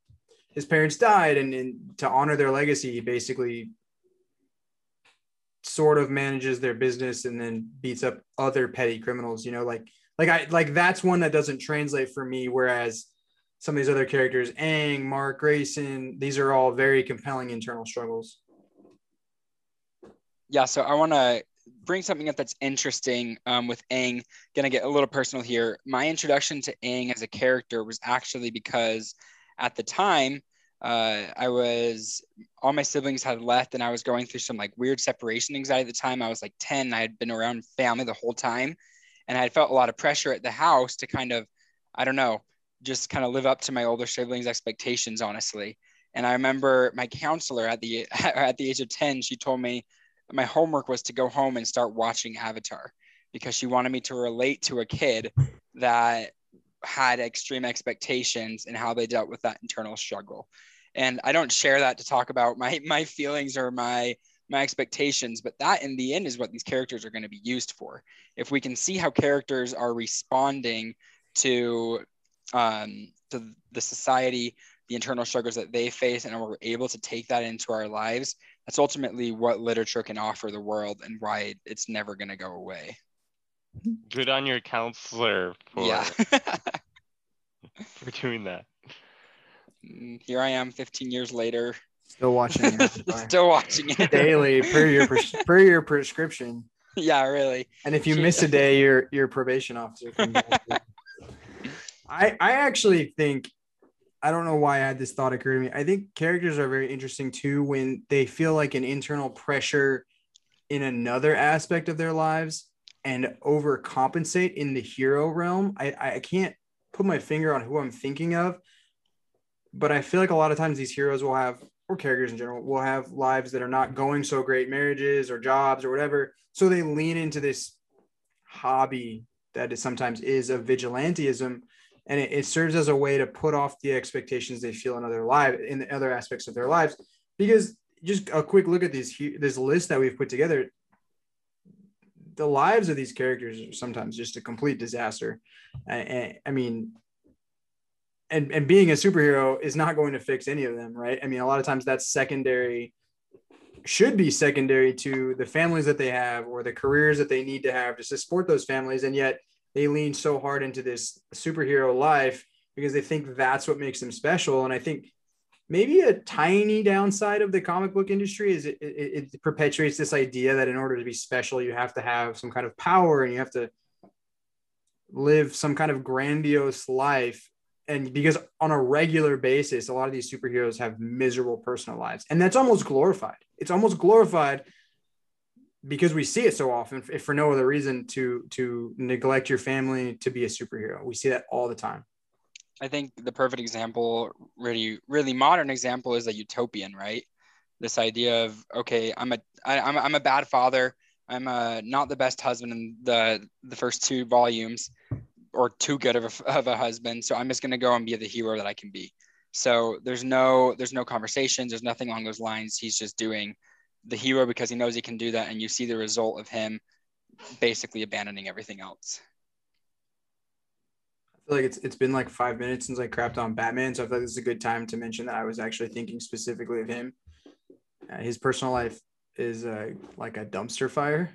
his parents died and, and to honor their legacy, he basically sort of manages their business and then beats up other petty criminals, you know, like. Like I like that's one that doesn't translate for me. Whereas some of these other characters, Aang, Mark Grayson, these are all very compelling internal struggles. Yeah, so I want to bring something up that's interesting um, with Aang. Gonna get a little personal here. My introduction to Aang as a character was actually because at the time, uh, I was all my siblings had left, and I was going through some like weird separation anxiety at the time. I was like ten. I had been around family the whole time. And I had felt a lot of pressure at the house to kind of, I don't know, just kind of live up to my older siblings' expectations, honestly. And I remember my counselor at the at the age of ten, she told me my homework was to go home and start watching Avatar, because she wanted me to relate to a kid that had extreme expectations and how they dealt with that internal struggle. And I don't share that to talk about my my feelings or my my expectations, but that in the end is what these characters are going to be used for. If we can see how characters are responding to, um, to the society, the internal struggles that they face, and we're able to take that into our lives, that's ultimately what literature can offer the world and why it's never going to go away. Good on your counselor for, yeah. for doing that. Here I am fifteen years later. Still watching it. Still watching it daily per your pres- per your prescription. Yeah, really. And if you miss a day, your your probation officer can I I actually think I don't know why I had this thought occur to me. I think characters are very interesting too when they feel like an internal pressure in another aspect of their lives and overcompensate in the hero realm. I I can't put my finger on who I'm thinking of, but I feel like a lot of times these heroes will have, or characters in general, will have lives that are not going so great, marriages or jobs or whatever. So they lean into this hobby that is sometimes is of vigilantism, and it, it serves as a way to put off the expectations they feel in other lives, in the other aspects of their lives. Because just a quick look at these this list that we've put together, the lives of these characters are sometimes just a complete disaster. I, I, I mean. And and being a superhero is not going to fix any of them, right? I mean, a lot of times that's secondary, should be secondary to the families that they have or the careers that they need to have to support those families. And yet they lean so hard into this superhero life because they think that's what makes them special. And I think maybe a tiny downside of the comic book industry is it, it, it perpetuates this idea that in order to be special, you have to have some kind of power and you have to live some kind of grandiose life. And because on a regular basis, a lot of these superheroes have miserable personal lives. And that's almost glorified. It's almost glorified because we see it so often, if for no other reason, to to neglect your family to be a superhero. We see that all the time. I think the perfect example, really, really modern example is a utopian, right? This idea of, okay, I'm a, I, I'm, a, I'm a bad father. I'm a, not the best husband in the, the first two volumes. Or too good of a, of a husband, so I'm just going to go and be the hero that I can be. So there's no there's no conversations, there's nothing along those lines. He's just doing the hero because he knows he can do that, and you see the result of him basically abandoning everything else. I feel like it's it's been like five minutes since I crapped on Batman, so I feel like this is a good time to mention that I was actually thinking specifically of him. Uh, his personal life is uh, like a dumpster fire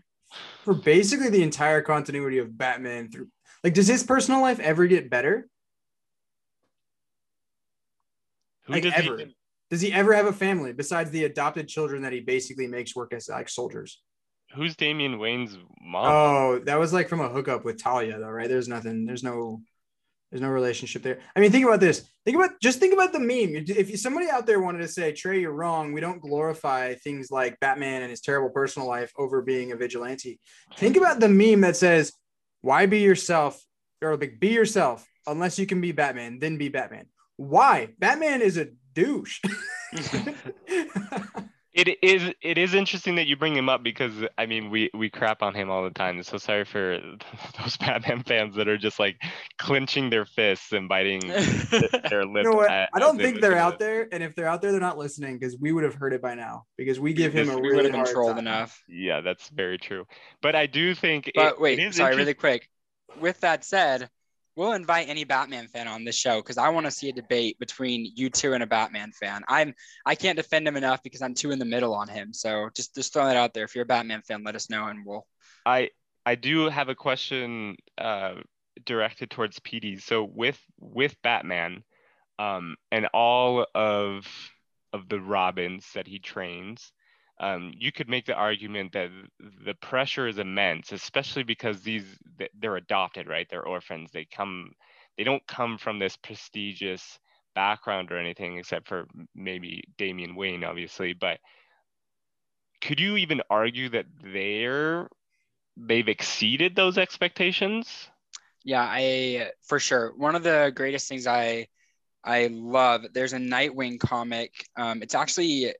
for basically the entire continuity of Batman through. Like, does his personal life ever get better? Who like, does ever. He... Does he ever have a family besides the adopted children that he basically makes work as, like, soldiers? Who's Damian Wayne's mom? Oh, that was, like, from a hookup with Toya, though, right? There's nothing. There's no There's no relationship there. I mean, think about this. Think about just think about the meme. If somebody out there wanted to say, Trey, you're wrong. We don't glorify things like Batman and his terrible personal life over being a vigilante. Think about the meme that says, why be yourself? Or like, be yourself unless you can be Batman, then be Batman. Why? Batman is a douche. It is it is interesting that you bring him up because, I mean, we, we crap on him all the time. So sorry for those Batman fans that are just, like, clenching their fists and biting their lips. You know what? I don't think they're out there. And if they're out there, they're not listening because we would have heard it by now because we give him a really hard time. Yeah, that's very true. But I do think... But wait, sorry, really quick. With that said, we'll invite any Batman fan on this show because I want to see a debate between you two and a Batman fan. I'm I can't defend him enough because I'm too in the middle on him. So just just throw that out there. If you're a Batman fan, let us know and we'll. I I do have a question uh, directed towards P D. So with with Batman, um, and all of of the Robins that he trains, um, you could make the argument that the pressure is immense, especially because these, they're adopted, right? They're orphans. They come, they don't come from this prestigious background or anything, except for maybe Damian Wayne, obviously. But could you even argue that they're, they've exceeded those expectations? Yeah, I, for sure. One of the greatest things I, I love, there's a Nightwing comic. Um, it's actually,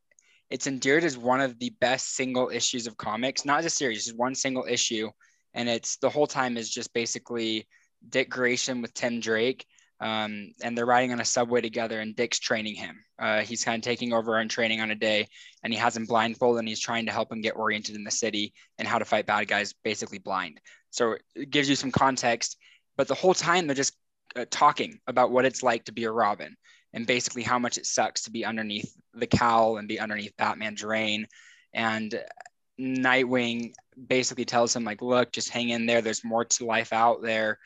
it's endeared as one of the best single issues of comics, not a series, just one single issue. And it's the whole time is just basically Dick Grayson with Tim Drake. Um, and they're riding on a subway together and Dick's training him. Uh, he's kind of taking over and training on a day and he has him blindfolded and he's trying to help him get oriented in the city and how to fight bad guys basically blind. So it gives you some context, but the whole time they're just uh, talking about what it's like to be a Robin. And basically how much it sucks to be underneath the cowl and be underneath Batman's reign. And Nightwing basically tells him, like, look, just hang in there. There's more to life out there.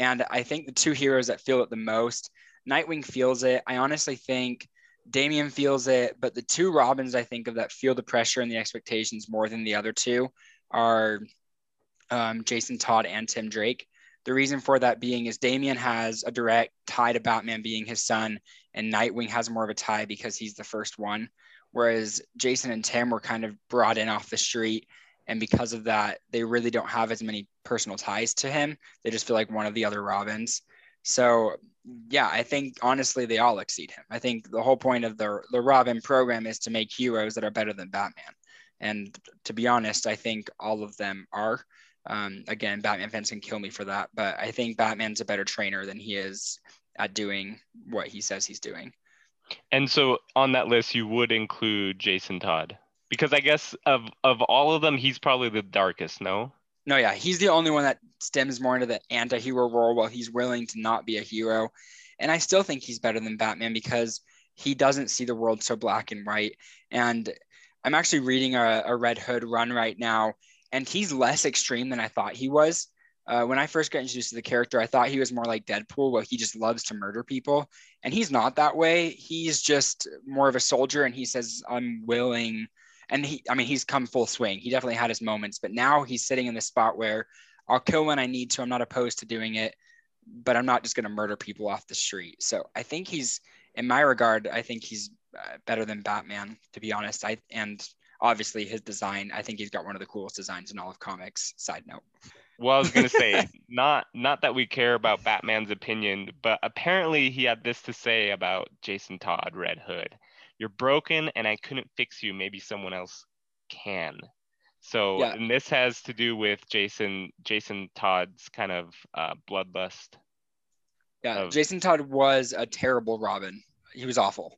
And I think the two heroes that feel it the most, Nightwing feels it. I honestly think Damian feels it. But the two Robins I think of that feel the pressure and the expectations more than the other two are um, Jason Todd and Tim Drake. The reason for that being is Damian has a direct tie to Batman being his son, and Nightwing has more of a tie because he's the first one, whereas Jason and Tim were kind of brought in off the street, and because of that, they really don't have as many personal ties to him. They just feel like one of the other Robins. So, yeah, I think, honestly, they all exceed him. I think the whole point of the, the Robin program is to make heroes that are better than Batman, and to be honest, I think all of them are. Um, again, Batman fans can kill me for that, but I think Batman's a better trainer than he is at doing what he says he's doing. And so on that list, you would include Jason Todd, because I guess of, of all of them, he's probably the darkest, no? No, yeah, he's the only one that stems more into the anti-hero role while he's willing to not be a hero. And I still think he's better than Batman because he doesn't see the world so black and white. And I'm actually reading a, a Red Hood run right now, and he's less extreme than I thought he was. Uh, when I first got introduced to the character, I thought he was more like Deadpool, where he just loves to murder people. And he's not that way. He's just more of a soldier, and he says, I'm willing. And he, I mean, he's come full swing. He definitely had his moments, but now he's sitting in the spot where I'll kill when I need to. I'm not opposed to doing it, but I'm not just going to murder people off the street. So I think he's, in my regard, I think he's better than Batman, to be honest. I and... Obviously, his design, I think he's got one of the coolest designs in all of comics. Side note. Well, I was going to say, not not that we care about Batman's opinion, but apparently he had this to say about Jason Todd, Red Hood. You're broken and I couldn't fix you. Maybe someone else can. So yeah. And this has to do with Jason Jason Todd's kind of uh, bloodlust. Yeah, of... Jason Todd was a terrible Robin. He was awful.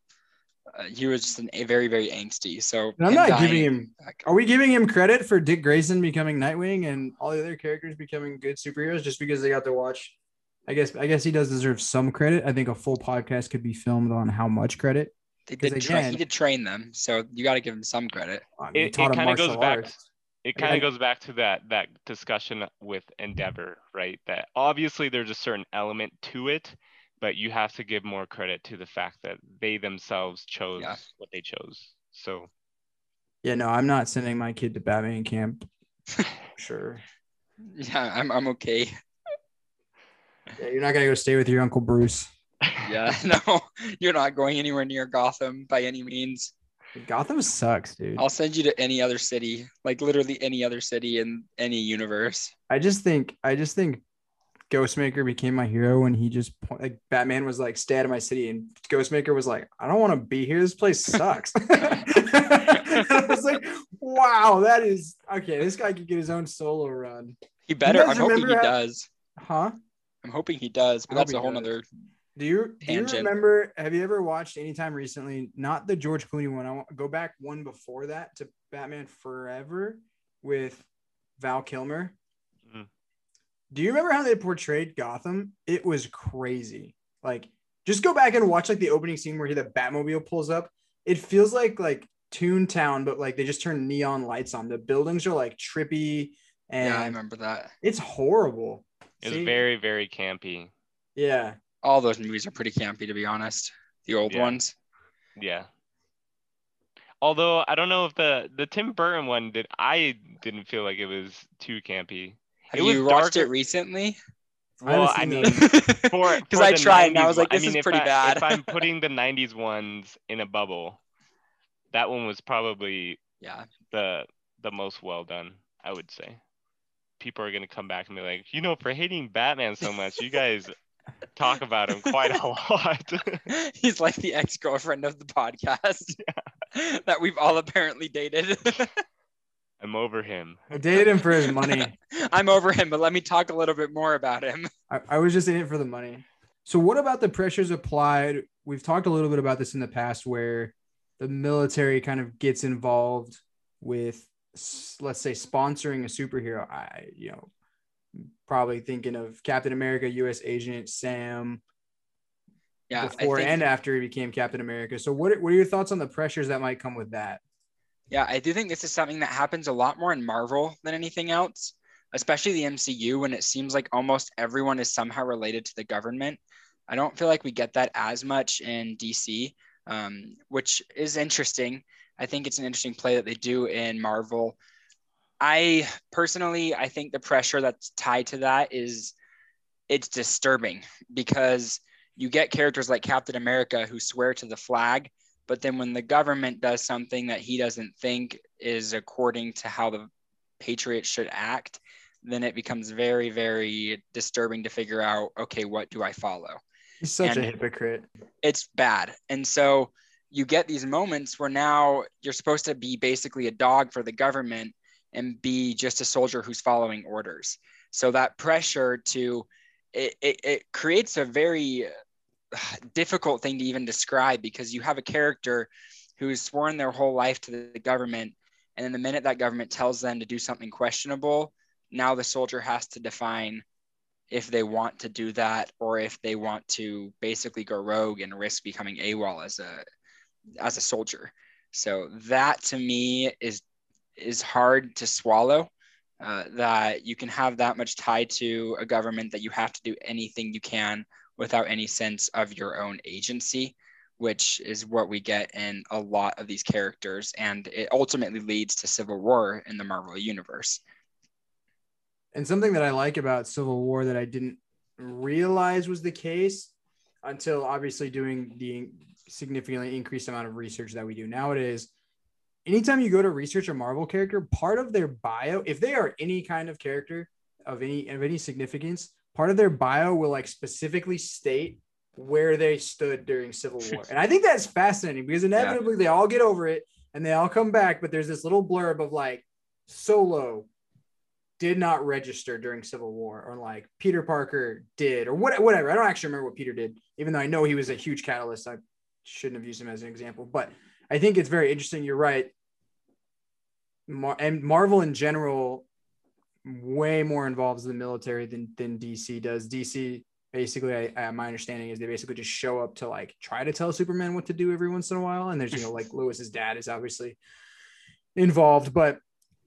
Uh, he was just an, a very, very angsty. So I'm not dying, giving him. Are we giving him credit for Dick Grayson becoming Nightwing and all the other characters becoming good superheroes just because they got to watch? I guess. I guess he does deserve some credit. I think a full podcast could be filmed on how much credit. They did tra- he did train them, so you got to give him some credit. I mean, it it kind of goes back. Arts. It kind of goes back to that that discussion with Endeavor, right? That obviously there's a certain element to it. But you have to give more credit to the fact that they themselves chose yeah. what they chose. So, yeah, no, I'm not sending my kid to Batman camp. Sure. Yeah, I'm I'm okay. Yeah, you're not going to go stay with your Uncle Bruce. Yeah, no, you're not going anywhere near Gotham by any means. Gotham sucks, dude. I'll send you to any other city, like literally any other city in any universe. I just think, I just think Ghostmaker became my hero when he just, like, Batman was like, stay out of my city. And Ghostmaker was like, I don't want to be here. This place sucks. I was like, wow, that is, okay, this guy could get his own solo run. He better. I'm hoping he how, does. Huh? I'm hoping he does, but that's a whole nother. Do you, do you remember, have you ever watched anytime recently, not the George Clooney one, I want to go back one before that to Batman Forever with Val Kilmer. Mm-hmm. Do you remember how they portrayed Gotham? It was crazy. Like, just go back and watch like the opening scene where he, the Batmobile pulls up. It feels like, like Toontown, but like they just turned neon lights on. The buildings are like trippy. And yeah, I remember that. It's horrible. It's very, very campy. Yeah. All those movies are pretty campy, to be honest. The old yeah. ones. Yeah. Although I don't know if the, the Tim Burton one did. I didn't feel like it was too campy. Have it you watched dark... it recently? Well, I, I mean, for because I tried nineties, and I was like, this I mean, is pretty I, bad. If I'm putting the nineties ones in a bubble, that one was probably yeah the the most well done, I would say. People are gonna come back and be like, you know, for hating Batman so much, you guys talk about him quite a lot. He's like the ex-girlfriend of the podcast yeah. that we've all apparently dated. I'm over him. I dated him for his money. I'm over him, but let me talk a little bit more about him. I, I was just in it for the money. So what about the pressures applied? We've talked a little bit about this in the past where the military kind of gets involved with, let's say, sponsoring a superhero. I, you know, probably thinking of Captain America, U S Agent, Sam, yeah, before think, and after he became Captain America. So what, what are your thoughts on the pressures that might come with that? Yeah, I do think this is something that happens a lot more in Marvel than anything else, especially the M C U, when it seems like almost everyone is somehow related to the government. I don't feel like we get that as much in D C, um, which is interesting. I think it's an interesting play that they do in Marvel. I personally, I think the pressure that's tied to that is it's disturbing because you get characters like Captain America who swear to the flag, but then when the government does something that he doesn't think is according to how the patriots should act, then it becomes very, very disturbing to figure out, okay, what do I follow? He's such and a hypocrite. It's bad. And so you get these moments where now you're supposed to be basically a dog for the government and be just a soldier who's following orders. So that pressure to, it, it, it creates a very difficult thing to even describe because you have a character who's sworn their whole life to the government. And then the minute that government tells them to do something questionable, now the soldier has to define if they want to do that or if they want to basically go rogue and risk becoming AWOL as a, as a soldier. So that to me is is hard to swallow, uh, that you can have that much tied to a government that you have to do anything you can without any sense of your own agency, which is what we get in a lot of these characters. And it ultimately leads to civil war in the Marvel universe. And something that I like about Civil War that I didn't realize was the case until obviously doing the significantly increased amount of research that we do nowadays. Anytime you go to research a Marvel character, part of their bio, if they are any kind of character of any of any significance, part of their bio will like specifically state where they stood during Civil War. And I think that's fascinating because inevitably yeah. they all get over it and they all come back, but there's this little blurb of like, Solo did not register during Civil War, or like Peter Parker did, or what, whatever. I don't actually remember what Peter did, even though I know he was a huge catalyst. I shouldn't have used him as an example, but I think it's very interesting. You're right. Mar- and Marvel in general way more involves the military than than D C does. D C basically, I, I, my understanding is they basically just show up to like try to tell Superman what to do every once in a while. And there's, you know, like Lewis's dad is obviously involved, but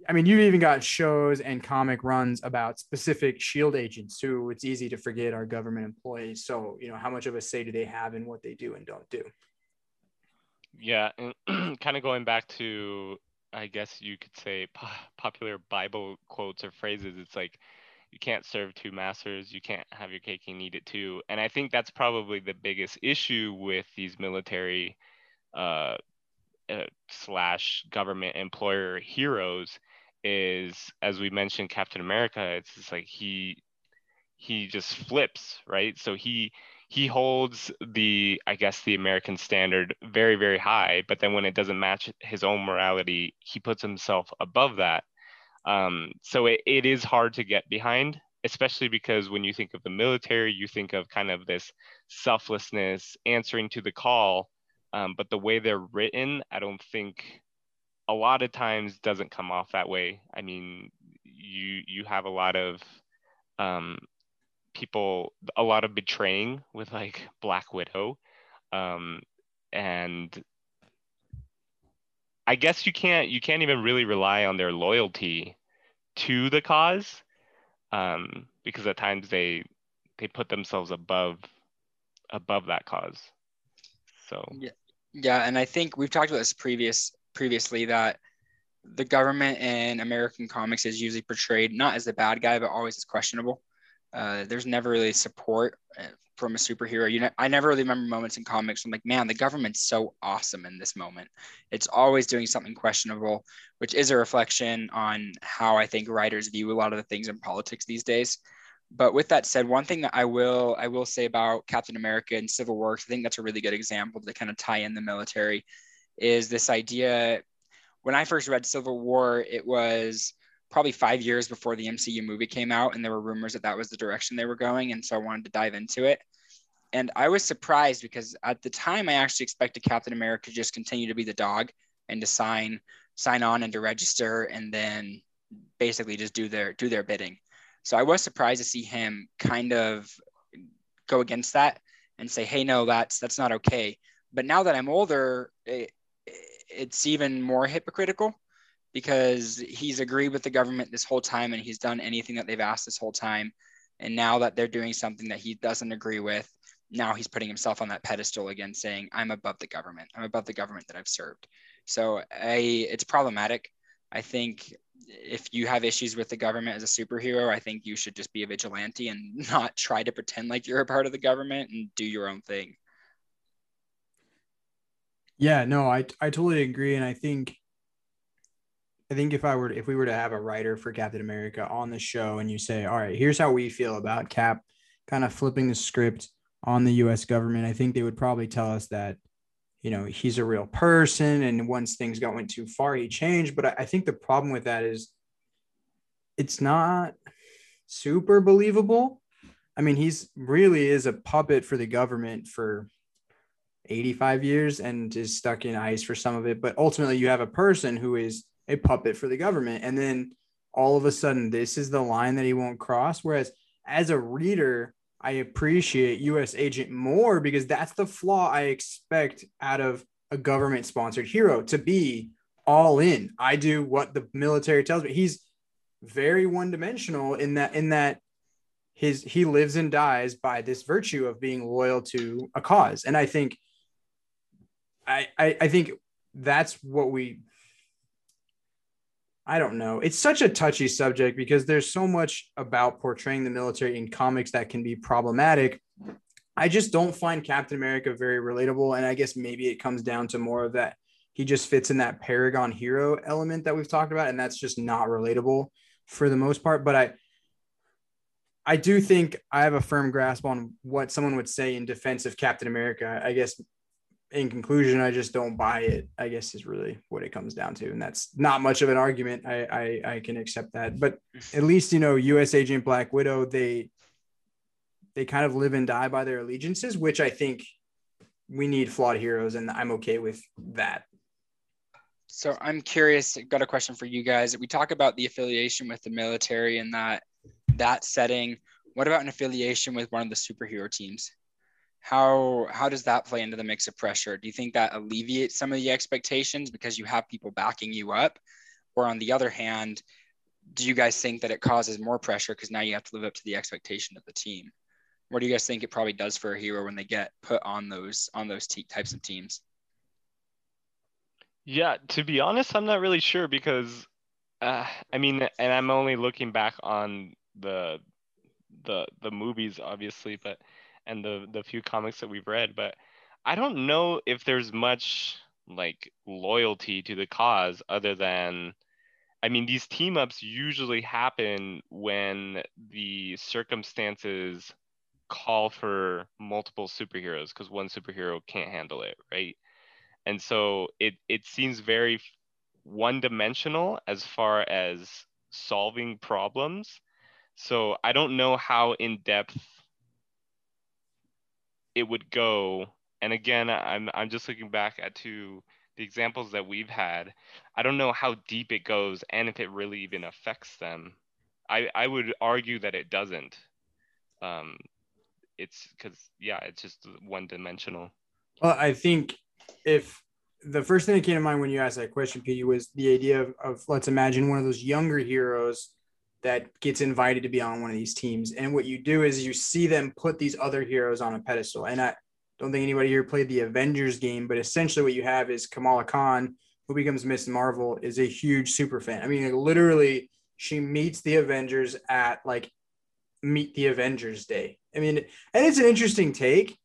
I mean, you've even got shows and comic runs about specific SHIELD agents who it's easy to forget are government employees. So, you know, how much of a say do they have in what they do and don't do? Yeah, and kind of going back to, I guess you could say, po- popular Bible quotes or phrases. It's like, you can't serve two masters, you can't have your cake and eat it too. And I think that's probably the biggest issue with these military uh, uh, slash government employer heroes is, as we mentioned, Captain America, it's just like he he just flips, right? So he he holds the, I guess, the American standard very, very high, but then when it doesn't match his own morality, he puts himself above that. Um, so it, it is hard to get behind, especially because when you think of the military, you think of kind of this selflessness, answering to the call, um, but the way they're written, I don't think a lot of times doesn't come off that way. I mean, you you have a lot of um, people, a lot of betraying with like Black Widow, um, and I guess you can't you can't even really rely on their loyalty to the cause, um, because at times they they put themselves above above that cause. So yeah, yeah, and I think we've talked about this previous previously that the government in American comics is usually portrayed not as the bad guy, but always as questionable. Uh, there's never really support from a superhero. You know, I never really remember moments in comics where I'm like, man, the government's so awesome in this moment. It's always doing something questionable, which is a reflection on how I think writers view a lot of the things in politics these days. But with that said, one thing that I will I will say about Captain America and Civil War, I think that's a really good example to kind of tie in the military, is this idea. When I first read Civil War, it was probably five years before the M C U movie came out, and there were rumors that that was the direction they were going, and so I wanted to dive into it. And I was surprised because at the time I actually expected Captain America to just continue to be the dog and to sign sign on and to register and then basically just do their do their bidding. So I was surprised to see him kind of go against that and say, hey, no, that's that's not okay. But now that I'm older, it, it's even more hypocritical, because he's agreed with the government this whole time and he's done anything that they've asked this whole time. And now that they're doing something that he doesn't agree with, now he's putting himself on that pedestal again, saying, I'm above the government. I'm above the government that I've served. So I, it's problematic. I think if you have issues with the government as a superhero, I think you should just be a vigilante and not try to pretend like you're a part of the government and do your own thing. Yeah, no, I, I totally agree. And I think I think if I were, if we were to have a writer for Captain America on the show and you say, all right, here's how we feel about Cap kind of flipping the script on the U S government, I think they would probably tell us that, you know, he's a real person, and once things got went too far, he changed. But I, I think the problem with that is it's not super believable. I mean, he's really is a puppet for the government for eighty-five years and is stuck in ice for some of it. But ultimately you have a person who is a puppet for the government, and then all of a sudden this is the line that he won't cross. Whereas as a reader, I appreciate U S Agent more, because that's the flaw I expect out of a government sponsored hero, to be all in. I do what the military tells me. He's very one dimensional in that, in that his, he lives and dies by this virtue of being loyal to a cause. And I think, I, I, I think that's what we, I don't know. It's such a touchy subject because there's so much about portraying the military in comics that can be problematic. I just don't find Captain America very relatable. And I guess maybe it comes down to more of that. He just fits in that paragon hero element that we've talked about. And that's just not relatable for the most part. But I, I do think I have a firm grasp on what someone would say in defense of Captain America. I guess in conclusion, I just don't buy it, I guess, is really what it comes down to. And that's not much of an argument. I I, I can accept that. But at least, you know, U S Agent, Black Widow, they they kind of live and die by their allegiances, which I think we need flawed heroes, and I'm okay with that. So I'm curious, I've got a question for you guys. We talk about the affiliation with the military and that that setting. What about an affiliation with one of the superhero teams? How how does that play into the mix of pressure? Do you think that alleviates some of the expectations because you have people backing you up? Or on the other hand, do you guys think that it causes more pressure because now you have to live up to the expectation of the team? What do you guys think it probably does for a hero when they get put on those on those te- types of teams? Yeah, to be honest, I'm not really sure because, uh, I mean, and I'm only looking back on the the the movies, obviously, but and the the few comics that we've read, but I don't know if there's much like loyalty to the cause other than, I mean, these team ups usually happen when the circumstances call for multiple superheroes because one superhero can't handle it, right? And so it it seems very one dimensional as far as solving problems. So I don't know how in depth it would go. And again, I'm I'm just looking back at to the examples that we've had. I don't know how deep it goes and if it really even affects them. I, I would argue that it doesn't. Um, it's because, yeah, it's just one dimensional. Well, I think if the first thing that came to mind when you asked that question, P, was the idea of, of let's imagine one of those younger heroes that gets invited to be on one of these teams. And what you do is you see them put these other heroes on a pedestal. And I don't think anybody here played the Avengers game, but essentially what you have is Kamala Khan, who becomes Miz Marvel, is a huge super fan. I mean, literally, she meets the Avengers at like Meet the Avengers Day. I mean, and it's an interesting take,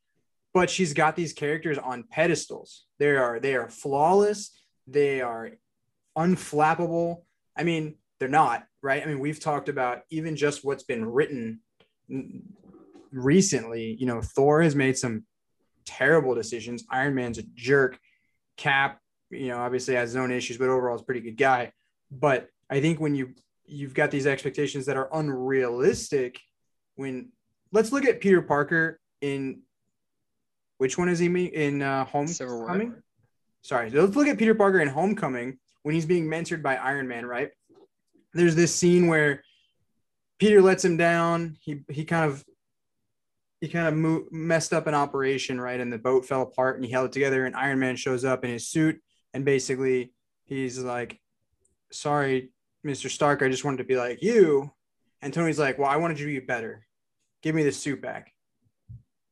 but she's got these characters on pedestals. They are they are flawless. They are unflappable. I mean, they're not, right? I mean, we've talked about even just what's been written recently. You know, Thor has made some terrible decisions. Iron Man's a jerk. Cap, you know, obviously has his own issues, but overall is a pretty good guy. But I think when you you've got these expectations that are unrealistic, when let's look at Peter Parker in which one is he in uh, Homecoming? Sorry, let's look at Peter Parker in Homecoming when he's being mentored by Iron Man, right? There's this scene where Peter lets him down. He he kind of he kind of mo- messed up an operation, right? And the boat fell apart, and he held it together. And Iron Man shows up in his suit, and basically he's like, "Sorry, Mister Stark, I just wanted to be like you." And Tony's like, "Well, I wanted you to be better. Give me this suit back."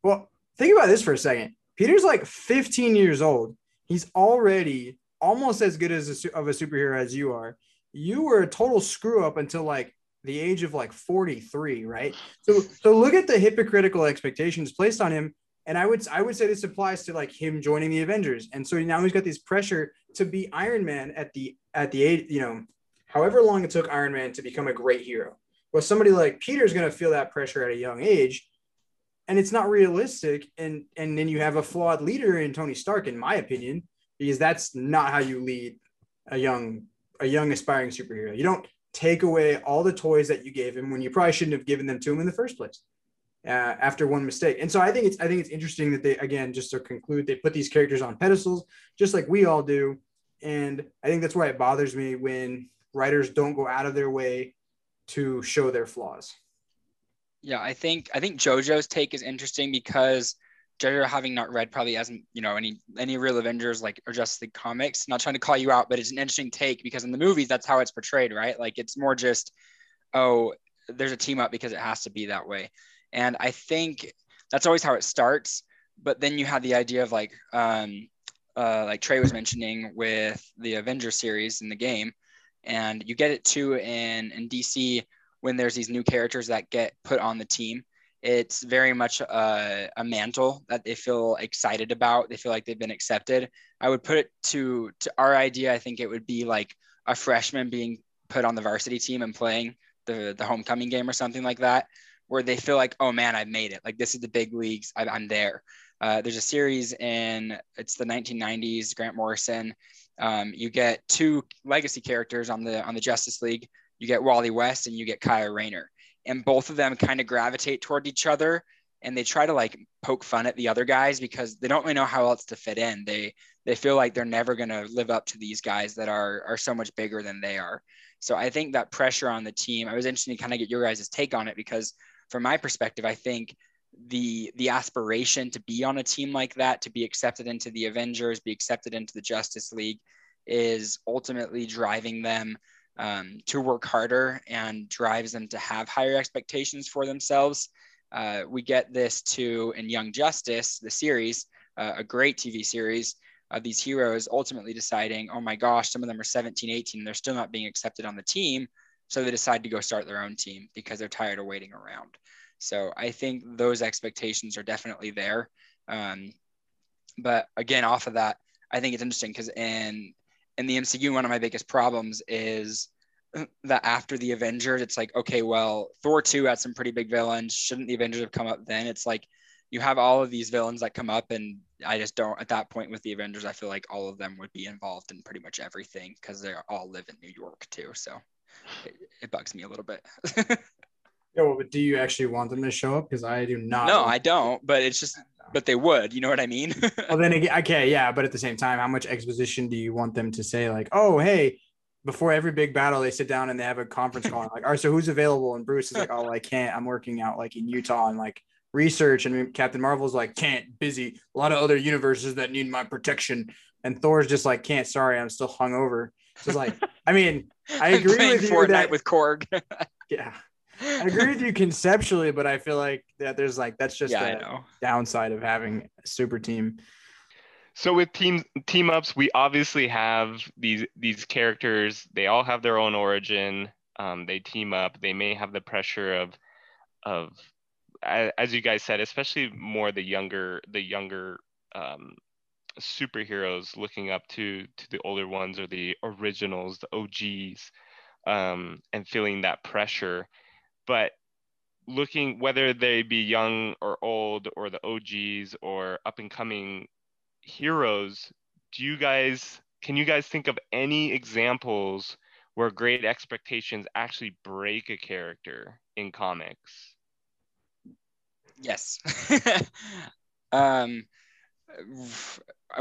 Well, think about this for a second. Peter's like fifteen years old. He's already almost as good as a, of a superhero as you are. You were a total screw up until like the age of like forty-three, right? So, so look at the hypocritical expectations placed on him. And I would, I would say this applies to like him joining the Avengers. And so now he's got this pressure to be Iron Man at the, at the age, you know, however long it took Iron Man to become a great hero. Well, somebody like Peter's going to feel that pressure at a young age, and it's not realistic. And, and then you have a flawed leader in Tony Stark, in my opinion, because that's not how you lead a young, a young aspiring superhero. You don't take away all the toys that you gave him when you probably shouldn't have given them to him in the first place uh, after one mistake. And so I think it's, I think it's interesting that they, again, just to conclude, they put these characters on pedestals, just like we all do. And I think that's why it bothers me when writers don't go out of their way to show their flaws. Yeah. I think, I think JoJo's take is interesting because JoJo, having not read probably hasn't, you know, any, any real Avengers, like, or just the comics, not trying to call you out, but it's an interesting take because in the movies, that's how it's portrayed, right? Like, it's more just, oh, there's a team up because it has to be that way. And I think that's always how it starts. But then you have the idea of like, um, uh, like Trey was mentioning with the Avengers series in the game, and you get it too in, in D C when there's these new characters that get put on the team. It's very much a, a mantle that they feel excited about. They feel like they've been accepted. I would put it to, to our idea. I think it would be like a freshman being put on the varsity team and playing the, the homecoming game or something like that, where they feel like, oh man, I've made it. Like, this is the big leagues. I, I'm there. Uh, there's a series in, it's the nineteen nineties, Grant Morrison. Um, you get two legacy characters on the, on the Justice League. You get Wally West and you get Kyle Rayner. And both of them kind of gravitate toward each other, and they try to like poke fun at the other guys because they don't really know how else to fit in. They they feel like they're never going to live up to these guys that are are so much bigger than they are. So I think that pressure on the team, I was interested to kind of get your guys' take on it, because from my perspective, I think the the aspiration to be on a team like that, to be accepted into the Avengers, be accepted into the Justice League, is ultimately driving them Um, to work harder and drives them to have higher expectations for themselves. Uh, we get this too in Young Justice, the series, uh, a great T V series of these heroes ultimately deciding, oh my gosh, some of them are seventeen, eighteen, they're still not being accepted on the team. So they decide to go start their own team because they're tired of waiting around. So I think those expectations are definitely there. Um, but again, off of that, I think it's interesting because in in the M C U, one of my biggest problems is that after the Avengers, it's like, okay, well, Thor two had some pretty big villains. Shouldn't the Avengers have come up then? It's like, you have all of these villains that come up, and I just don't, at that point with the Avengers, I feel like all of them would be involved in pretty much everything because they all live in New York too. So it, it bugs me a little bit. Yeah, well, but do you actually want them to show up? Because I do not. No, I don't, but it's just, but they would, you know what I mean? Well, then again, okay, yeah, but at the same time, how much exposition do you want them to say like, oh, hey, before every big battle, they sit down and they have a conference call. And like, all right, so who's available? And Bruce is like, oh, I can't. I'm working out like in Utah and like research. And Captain Marvel's like, can't, busy. A lot of other universes that need my protection. And Thor's just like, can't. Sorry, I'm still hungover. So it's like, I mean, I agree with you Fortnite that with Korg. Yeah, I agree with you conceptually, but I feel like that there's like that's just yeah, the downside of having a super team. So with team team ups, we obviously have these these characters. They all have their own origin. Um, they team up. They may have the pressure of of as you guys said, especially more the younger the younger um, superheroes looking up to to the older ones or the originals, the O Gs, um, and feeling that pressure. But looking whether they be young or old or the O Gs or up and coming heroes, do you guys can you guys think of any examples where great expectations actually break a character in comics? Yes. um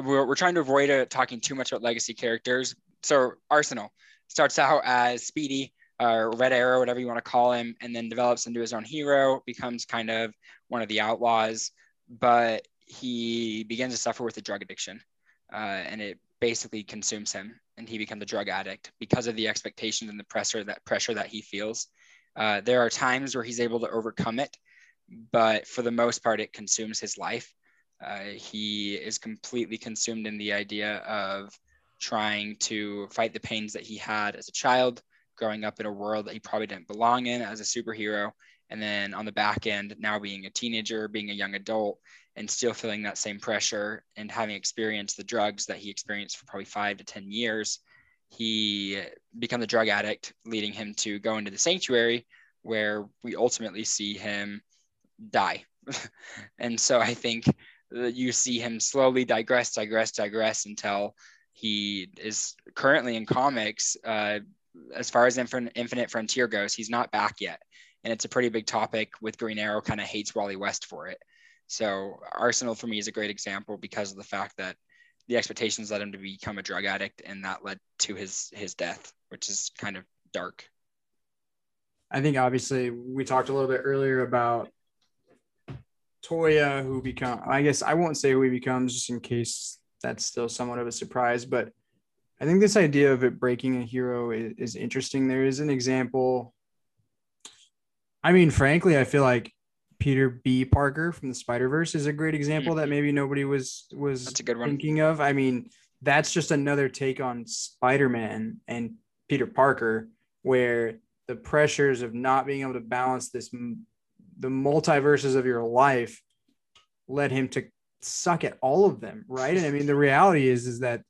we're, we're trying to avoid uh, talking too much about legacy characters. So Arsenal starts out as Speedy or uh, Red Arrow, whatever you want to call him, and then develops into his own hero, becomes kind of one of the outlaws, but he begins to suffer with a drug addiction, uh, and it basically consumes him, and he becomes a drug addict because of the expectations and the pressure that pressure that he feels. Uh, there are times where he's able to overcome it, but for the most part, it consumes his life. Uh, he is completely consumed in the idea of trying to fight the pains that he had as a child, growing up in a world that he probably didn't belong in as a superhero, and then on the back end, now being a teenager, being a young adult, and still feeling that same pressure and having experienced the drugs that he experienced for probably five to ten years, he becomes a drug addict, leading him to go into the sanctuary where we ultimately see him die. And so I think that you see him slowly digress, digress, digress until he is currently in comics. Uh, as far as Infin- Infinite Frontier goes, he's not back yet. And it's a pretty big topic with Green Arrow kind of hates Wally West for it. So Arsenal for me is a great example because of the fact that the expectations led him to become a drug addict, and that led to his his death, which is kind of dark. I think obviously we talked a little bit earlier about Toya, who become I guess I won't say who he becomes just in case that's still somewhat of a surprise, but I think this idea of it breaking a hero is, is interesting. There is an example. I mean, frankly, I feel like Peter B. Parker from the Spider-Verse is a great example that maybe nobody was was that's a good one. Thinking of. I mean, that's just another take on Spider-Man and Peter Parker, where the pressures of not being able to balance this, the multiverses of your life, led him to suck at all of them, right? And I mean, the reality is is that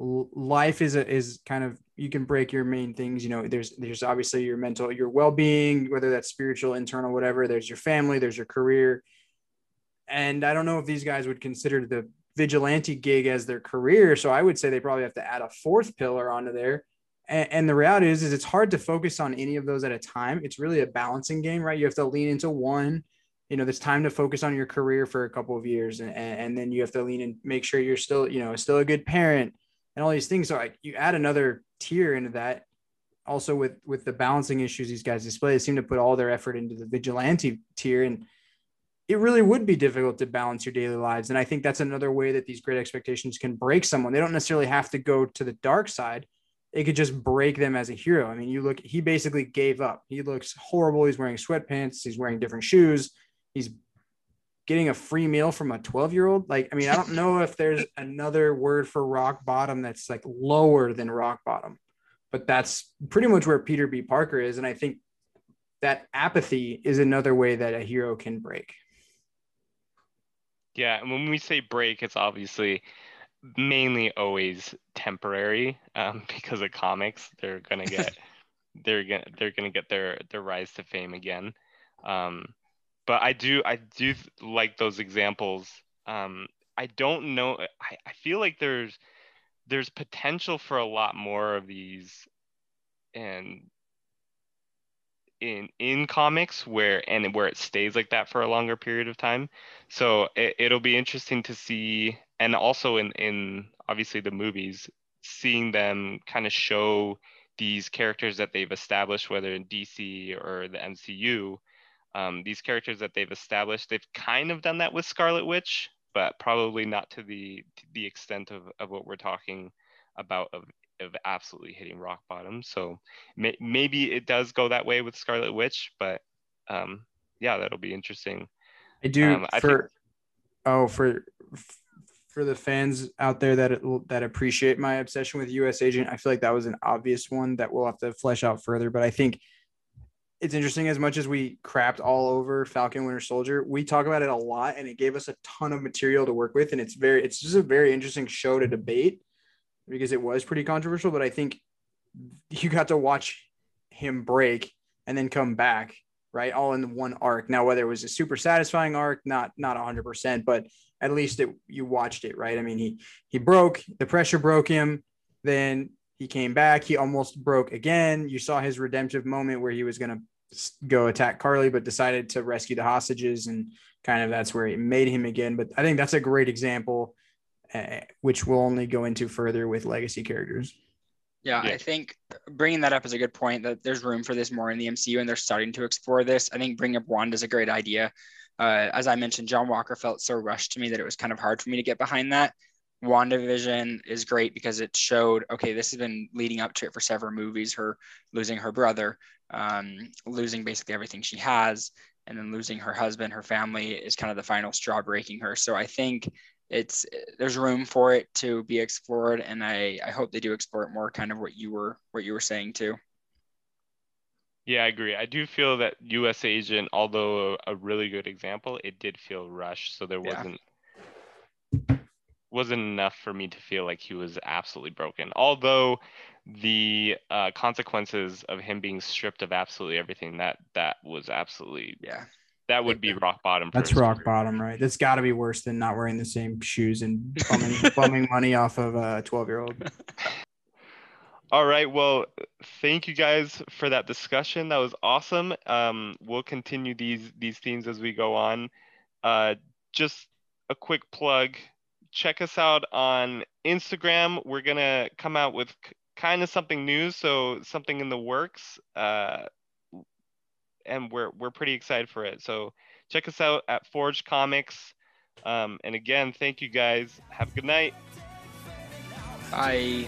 life is a, is kind of, you can break your main things, you know, there's, there's obviously your mental, your well-being, whether that's spiritual, internal, whatever, there's your family, there's your career. And I don't know if these guys would consider the vigilante gig as their career. So I would say they probably have to add a fourth pillar onto there. And, and the reality is, is it's hard to focus on any of those at a time. It's really a balancing game, right? You have to lean into one, you know, there's time to focus on your career for a couple of years. And, and then you have to lean and make sure you're still, you know, still a good parent, and all these things. So like, you add another tier into that. Also with, with the balancing issues these guys display, they seem to put all their effort into the vigilante tier. And it really would be difficult to balance your daily lives. And I think that's another way that these great expectations can break someone. They don't necessarily have to go to the dark side. It could just break them as a hero. I mean, you look, he basically gave up. He looks horrible. He's wearing sweatpants. He's wearing different shoes. He's getting a free meal from a twelve year old. Like, I mean, I don't know if there's another word for rock bottom that's like lower than rock bottom. but that's pretty much where Peter B. Parker is. And I think that apathy is another way that a hero can break. Yeah. And when we say break, it's obviously mainly always temporary, um, because of comics. They're going to get, they're going to, they're going to get their, their rise to fame again. Um, but I do, I do like those examples. Um, I don't know. I, I feel like there's, there's potential for a lot more of these and in in comics where and where it stays like that for a longer period of time. So it, it'll be interesting to see, and also in in obviously the movies, seeing them kind of show these characters that they've established, whether in D C or the M C U, um, these characters that they've established. They've kind of done that with Scarlet Witch, but probably not to the to the extent of, of what we're talking about of, of absolutely hitting rock bottom. So may, maybe it does go that way with Scarlet Witch, but um, yeah, that'll be interesting. I do um, I for think- oh for for the fans out there that it, that appreciate my obsession with U S Agent. I feel like that was an obvious one that we'll have to flesh out further, but I think it's interesting. As much as we crapped all over Falcon Winter Soldier, we talk about it a lot, and it gave us a ton of material to work with. And it's very, it's just a very interesting show to debate because it was pretty controversial, but I think you got to watch him break and then come back, right? All in one arc. Now, whether it was a super satisfying arc, not, not a hundred percent, but at least it, you watched it, right? I mean, he, he broke, the pressure broke him. Then he came back. He almost broke again. You saw his redemptive moment where he was going to go attack Carly, but decided to rescue the hostages, and kind of that's where it made him again. But I think that's a great example, uh, which we'll only go into further with legacy characters. Yeah, yeah, I think bringing that up is a good point, that there's room for this more in the M C U, and they're starting to explore this. I think bringing up Wanda is a great idea. Uh, as I mentioned, John Walker felt so rushed to me that it was kind of hard for me to get behind that. WandaVision is great because it showed, okay, this has been leading up to it for several movies, her losing her brother, um, losing basically everything she has, and then losing her husband, her family is kind of the final straw breaking her. So I think it's there's room for it to be explored, and I, I hope they do explore it more, kind of what you were what you were saying too. Yeah, I agree. I do feel that U S Agent, although a, a really good example, it did feel rushed, so there wasn't... Yeah. wasn't enough for me to feel like he was absolutely broken. Although the uh, consequences of him being stripped of absolutely everything, that that was absolutely, yeah, that would be rock bottom. That's rock bottom, right? That's got to be worse than not wearing the same shoes and bumming, bumming money off of a twelve-year-old. All right. Well, thank you guys for that discussion. That was awesome. Um, we'll continue these, these themes as we go on. Uh, just a quick plug. Check us out on Instagram. We're going to come out with k- kind of something new, so something in the works, uh, and we're we're pretty excited for it. So check us out at Forge Comics. Um, and again, thank you guys. Have a good night. Bye.